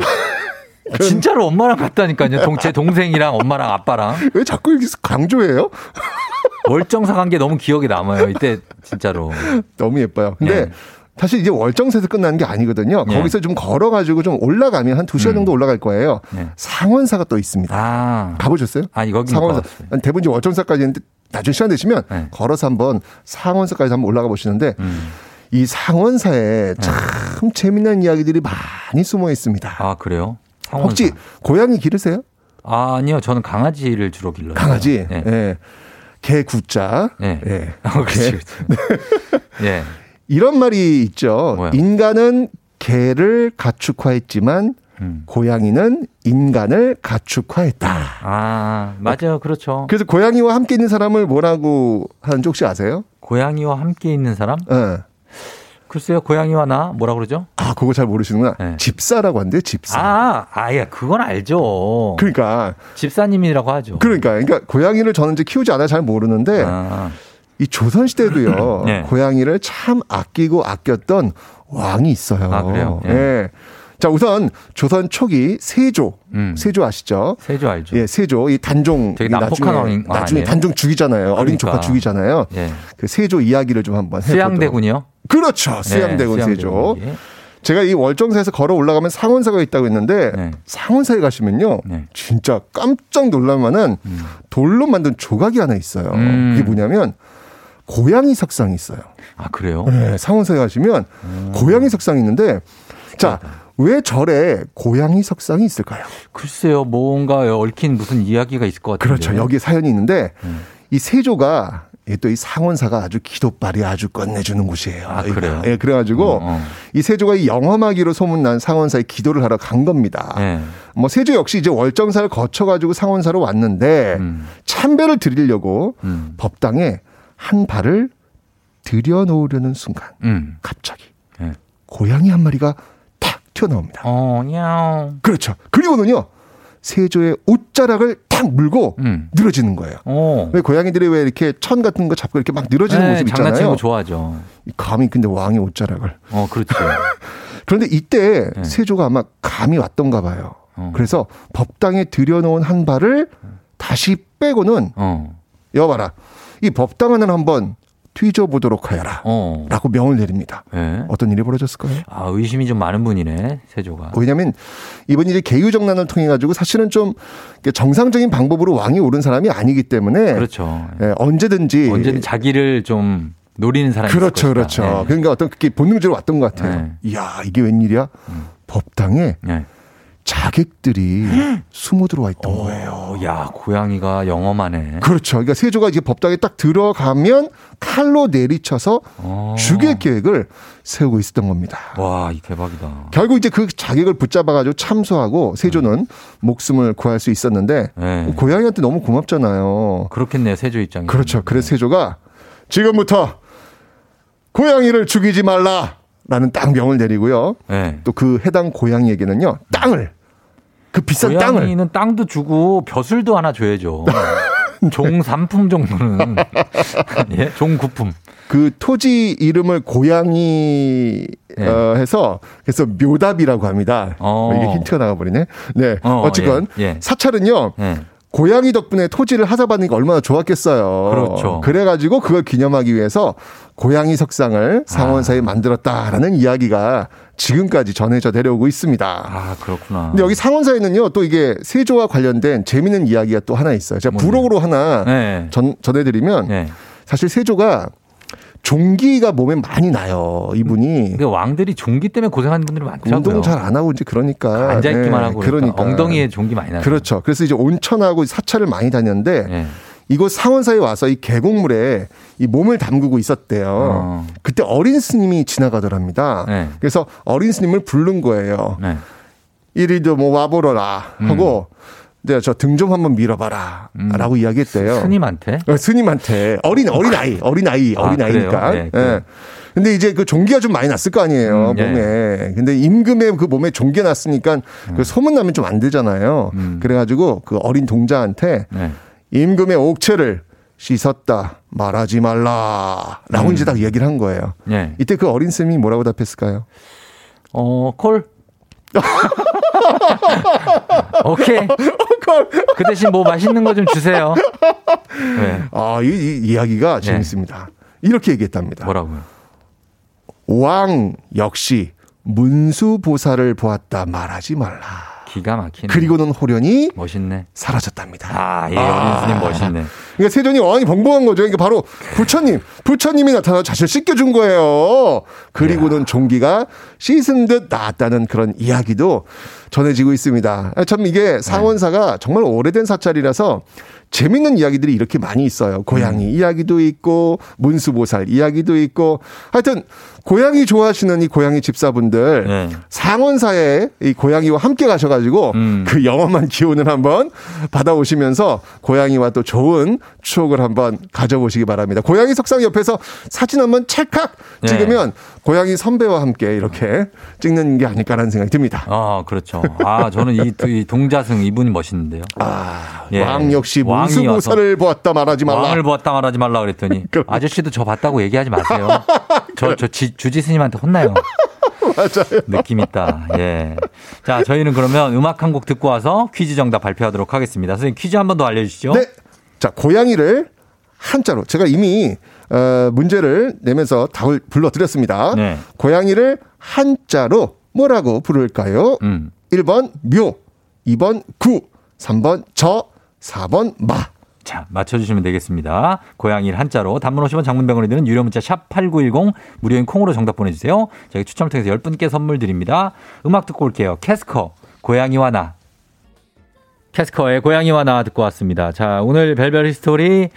진짜로 엄마랑 갔다니까요. 제 동생이랑 엄마랑 아빠랑. 왜 자꾸 이렇게 강조해요? 월정사 간 게 너무 기억에 남아요. 이때 진짜로. 너무 예뻐요. 근데 네. 사실 이제 월정사에서 끝나는 게 아니거든요. 네. 거기서 좀 걸어가지고 좀 올라가면 한 2시간 정도 올라갈 거예요. 네. 상원사가 또 있습니다. 아. 가보셨어요? 아니, 거기 상원사. 대부분 이제 월정사까지 있는데 나중에 시간 되시면 네. 걸어서 한번 상원사까지 한번 올라가 보시는데 이 상원사에 참 네. 재미난 이야기들이 많이 숨어 있습니다. 아, 그래요? 상원사. 혹시 고양이 기르세요? 아, 아니요. 저는 강아지를 주로 길러요. 강아지? 네. 네. 개 구자. 예. 예. 그렇지. 예. 이런 말이 있죠. 뭐야? 인간은 개를 가축화했지만 고양이는 인간을 가축화했다. 아, 맞아요. 그렇죠. 그래서 고양이와 함께 있는 사람을 뭐라고 하는지 혹시 아세요? 고양이와 함께 있는 사람? 예. 글쎄요. 고양이와 나 뭐라고 그러죠? 아, 그거 잘 모르시는구나. 네. 집사라고 한대요. 집사. 야, 그건 알죠. 그러니까. 집사님이라고 하죠. 그러니까 고양이를 저는 이제 키우지 않아 잘 모르는데 이 조선시대도요. 네. 고양이를 참 아끼고 아꼈던 왕이 있어요. 아, 그래요? 예. 네. 자, 우선 조선 초기 세조. 세조 아시죠? 세조 알죠. 예, 세조. 이 단종. 되게 난폭한 왕이 나중에 단종 죽이잖아요. 그러니까. 어린 조카 죽이잖아요. 예. 그 세조 이야기를 좀 한번 해보도록. 수양대군이요? 그렇죠. 수양대군 네, 세조. 예. 제가 이 월정사에서 걸어 올라가면 상원사가 있다고 했는데 네. 상원사에 가시면요. 네. 진짜 깜짝 놀랄만한 돌로 만든 조각이 하나 있어요. 그게 뭐냐면 고양이 석상이 있어요. 아, 그래요? 네, 상원사에 가시면 고양이 석상이 있는데 자, 왜 절에 고양이 석상이 있을까요? 글쎄요. 뭔가 얽힌 무슨 이야기가 있을 것 같은데. 그렇죠. 여기에 사연이 있는데 이 세조가 또 이 상원사가 아주 기도빨이 아주 끝내주는 곳이에요. 아, 그래요? 예, 그래가지고 이 세조가 이 영험하기로 소문난 상원사에 기도를 하러 간 겁니다. 네. 뭐 세조 역시 이제 월정사를 거쳐가지고 상원사로 왔는데 참배를 드리려고 법당에 한 발을 들여놓으려는 순간 갑자기 네. 고양이 한 마리가 탁 튀어나옵니다. 야옹. 그렇죠. 그리고는요. 세조의 옷자락을 탁 물고 늘어지는 거예요. 왜 고양이들이 왜 이렇게 천 같은 거 잡고 이렇게 막 늘어지는 네, 모습 있잖아요. 장난치는 거 좋아하죠. 감히 근데 왕의 옷자락을. 그렇죠. 그런데 이때 네. 세조가 아마 감이 왔던가 봐요. 그래서 법당에 들여놓은 한 발을 다시 빼고는 여봐라. 이 법당안을 한번 뒤져보도록 하여라 라고 명을 내립니다. 네. 어떤 일이 벌어졌을까요? 아, 의심이 좀 많은 분이네 세조가. 왜냐하면 이번 일이 개유정난을 통해 가지고 사실은 좀 정상적인 방법으로 왕이 오른 사람이 아니기 때문에 그렇죠. 예, 언제든 자기를 좀 노리는 사람이 그렇죠. 그렇죠. 네. 그러니까 어떤 그게 본능적으로 왔던 것 같아요. 네. 이야 이게 웬일이야? 법당에 네. 자객들이 숨어 들어와 있던 거예요. 야, 고양이가 영험하네. 그렇죠. 그러니까 세조가 이제 법당에 딱 들어가면 칼로 내리쳐서 죽일 계획을 세우고 있었던 겁니다. 와, 이 대박이다. 결국 이제 그 자객을 붙잡아가지고 참수하고 세조는 목숨을 구할 수 있었는데 고양이한테 너무 고맙잖아요. 그렇겠네요, 세조 입장에서. 그렇죠. 그래서 세조가 지금부터 고양이를 죽이지 말라. 라는 땅 명을 내리고요. 네. 또 그 해당 고양이에게는요. 땅을. 그 비싼 고양이는 땅을. 고양이는 땅도 주고 벼슬도 하나 줘야죠. 종 3품 정도는. 예? 종 9품. 그 토지 이름을 고양이 네. 해서 그래서 묘답이라고 합니다. 이게 힌트가 나가버리네. 네. 어쨌건 예. 사찰은요. 예. 고양이 덕분에 토지를 하사받으니까 얼마나 좋았겠어요. 그렇죠. 그래가지고 그걸 기념하기 위해서 고양이 석상을 상원사에 만들었다라는 이야기가 지금까지 전해져 내려오고 있습니다. 아, 그렇구나. 근데 여기 상원사에는요, 또 이게 세조와 관련된 재미있는 이야기가 또 하나 있어요. 제가 부록으로 하나 전해드리면 사실 세조가 종기가 몸에 많이 나요, 이분이. 근데 왕들이 종기 때문에 고생하는 분들이 많더라고요. 운동 잘 안 하고 이제 그러니까. 앉아있기만 하고. 그러니까. 엉덩이에 종기 많이 나요. 그렇죠. 그래서 이제 온천하고 사찰을 많이 다녔는데 이곳 상원사에 와서 이 계곡물에 이 몸을 담그고 있었대요. 그때 어린 스님이 지나가더랍니다. 그래서 어린 스님을 부른 거예요. 이리도 뭐 와보러라 하고 저 등 좀 한번 밀어봐라 라고 이야기했대요. 스님한테? 스님한테. 어린아이니까. 네, 그래. 네. 근데 이제 그 종기가 좀 많이 났을 거 아니에요. 몸에. 근데 임금의 그 몸에 종기가 났으니까 그 소문나면 좀 안 되잖아요. 그래가지고 그 어린 동자한테 임금의 옥체를 씻었다 말하지 말라 라고 이제 딱 얘기를 한 거예요. 이때 그 어린 스님이 뭐라고 답했을까요? 콜. 오케이. 그 대신 뭐 맛있는 거 좀 주세요. 네. 아, 이 이야기가 재밌습니다. 이렇게 얘기했답니다. 뭐라고요? 왕 역시 문수보살을 보았다 말하지 말라. 기가 막히네. 그리고는 호련히 멋있네. 사라졌답니다. 아, 예, 어린스님 멋있네. 그러니까 세존이 왕이 번복한 거죠. 그러니까 바로 부처님이 나타나서 자신을 씻겨준 거예요. 그리고는 종기가 씻은 듯 나았다는 그런 이야기도 전해지고 있습니다. 참 이게 상원사가 정말 오래된 사찰이라서 재밌는 이야기들이 이렇게 많이 있어요. 고양이 이야기도 있고 문수보살 이야기도 있고 하여튼 고양이 좋아하시는 이 고양이 집사분들 상원사에 이 고양이와 함께 가셔가지고 그 영험한 기운을 한번 받아오시면서 고양이와 또 좋은 추억을 한번 가져보시기 바랍니다. 고양이 석상 옆에서 사진 한번 찰칵 찍으면 고양이 선배와 함께 이렇게 찍는 게 아닐까라는 생각이 듭니다. 아, 그렇죠. 아, 저는 이 동자승 이분이 멋있는데요. 아, 왕 역시 문수보살을 보았다 말하지 말라. 왕을 보았다 말하지 말라 그랬더니 아저씨도 저 봤다고 얘기하지 마세요. 저 주지스님한테 혼나요. 맞아요. 느낌 있다. 예. 자, 저희는 그러면 음악 한 곡 듣고 와서 퀴즈 정답 발표하도록 하겠습니다. 선생님 퀴즈 한 번 더 알려주시죠. 네. 자, 고양이를 한자로 제가 이미 문제를 내면서 답을 불러드렸습니다. 네. 고양이를 한자로 뭐라고 부를까요? 1번 묘, 2번 구, 3번 저, 4번 마. 자, 맞춰주시면 되겠습니다. 고양이를 한자로 단문 50원 장문병원에 드는 유료 문자 샵 8910 무료인 콩으로 정답 보내주세요. 저희 추첨을 통해서 10분께 선물 드립니다. 음악 듣고 올게요. 캐스커 고양이와 나. 캐스커의 고양이와 나 듣고 왔습니다. 자, 오늘 별별 히스토리,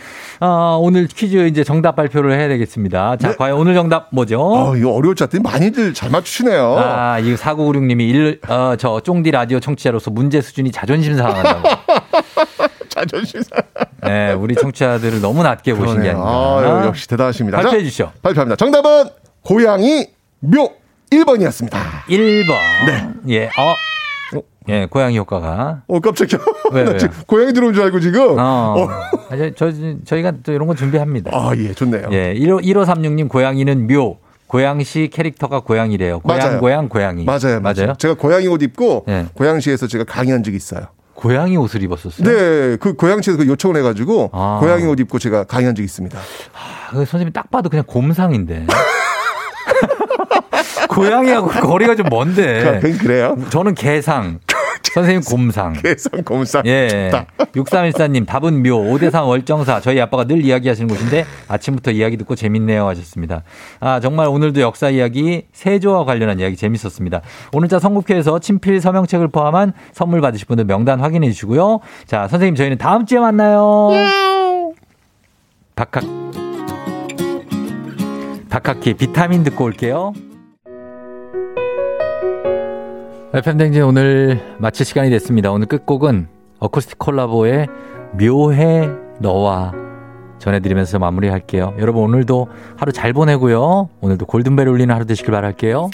오늘 퀴즈 이제 정답 발표를 해야 되겠습니다. 자, 네. 과연 오늘 정답 뭐죠? 이거 어려울 줄 알았더니 많이들 잘 맞추시네요. 아, 이 4956님이 저 쫑디 라디오 청취자로서 문제 수준이 자존심 상한다고. 자존심 상한. 네, 우리 청취자들을 너무 낮게 보신 게 아닙니다. 아, 역시 대단하십니다. 발표해 주시죠. 발표합니다. 정답은 고양이 묘 1번이었습니다. 1번. 네. 예, 예, 고양이 효과가. 깜짝이야. 왜? 고양이 들어온 줄 알고 지금. 저희가 또 이런 건 준비합니다. 아, 예, 좋네요. 예, 1536님 고양이는 묘. 고양시 캐릭터가 고양이래요. 맞아요. 고양이. 맞아요. 제가 고양이 옷 입고 고양시에서 제가 강의한 적이 있어요. 고양이 옷을 입었었어요? 네, 그 고양시에서 요청을 해가지고 고양이 옷 입고 제가 강의한 적이 있습니다. 아, 선생님 딱 봐도 그냥 곰상인데. 고양이하고 거리가 좀 먼데. 그래요? 저는 개상. 선생님 곰상. 개성 곰상. 예. 6314님 밥은 묘. 5대3 월정사. 저희 아빠가 늘 이야기하시는 곳인데 아침부터 이야기 듣고 재밌네요 하셨습니다. 아 정말 오늘도 역사 이야기 세조와 관련한 이야기 재밌었습니다. 오늘자 성국회에서 친필 서명책을 포함한 선물 받으실 분들 명단 확인해 주시고요. 자 선생님 저희는 다음 주에 만나요. 예. 박학기 비타민 듣고 올게요. FM댕진 오늘 마칠 시간이 됐습니다. 오늘 끝곡은 어쿠스틱 콜라보의 묘해 너와 전해드리면서 마무리할게요. 여러분 오늘도 하루 잘 보내고요. 오늘도 골든벨 울리는 하루 되시길 바랄게요.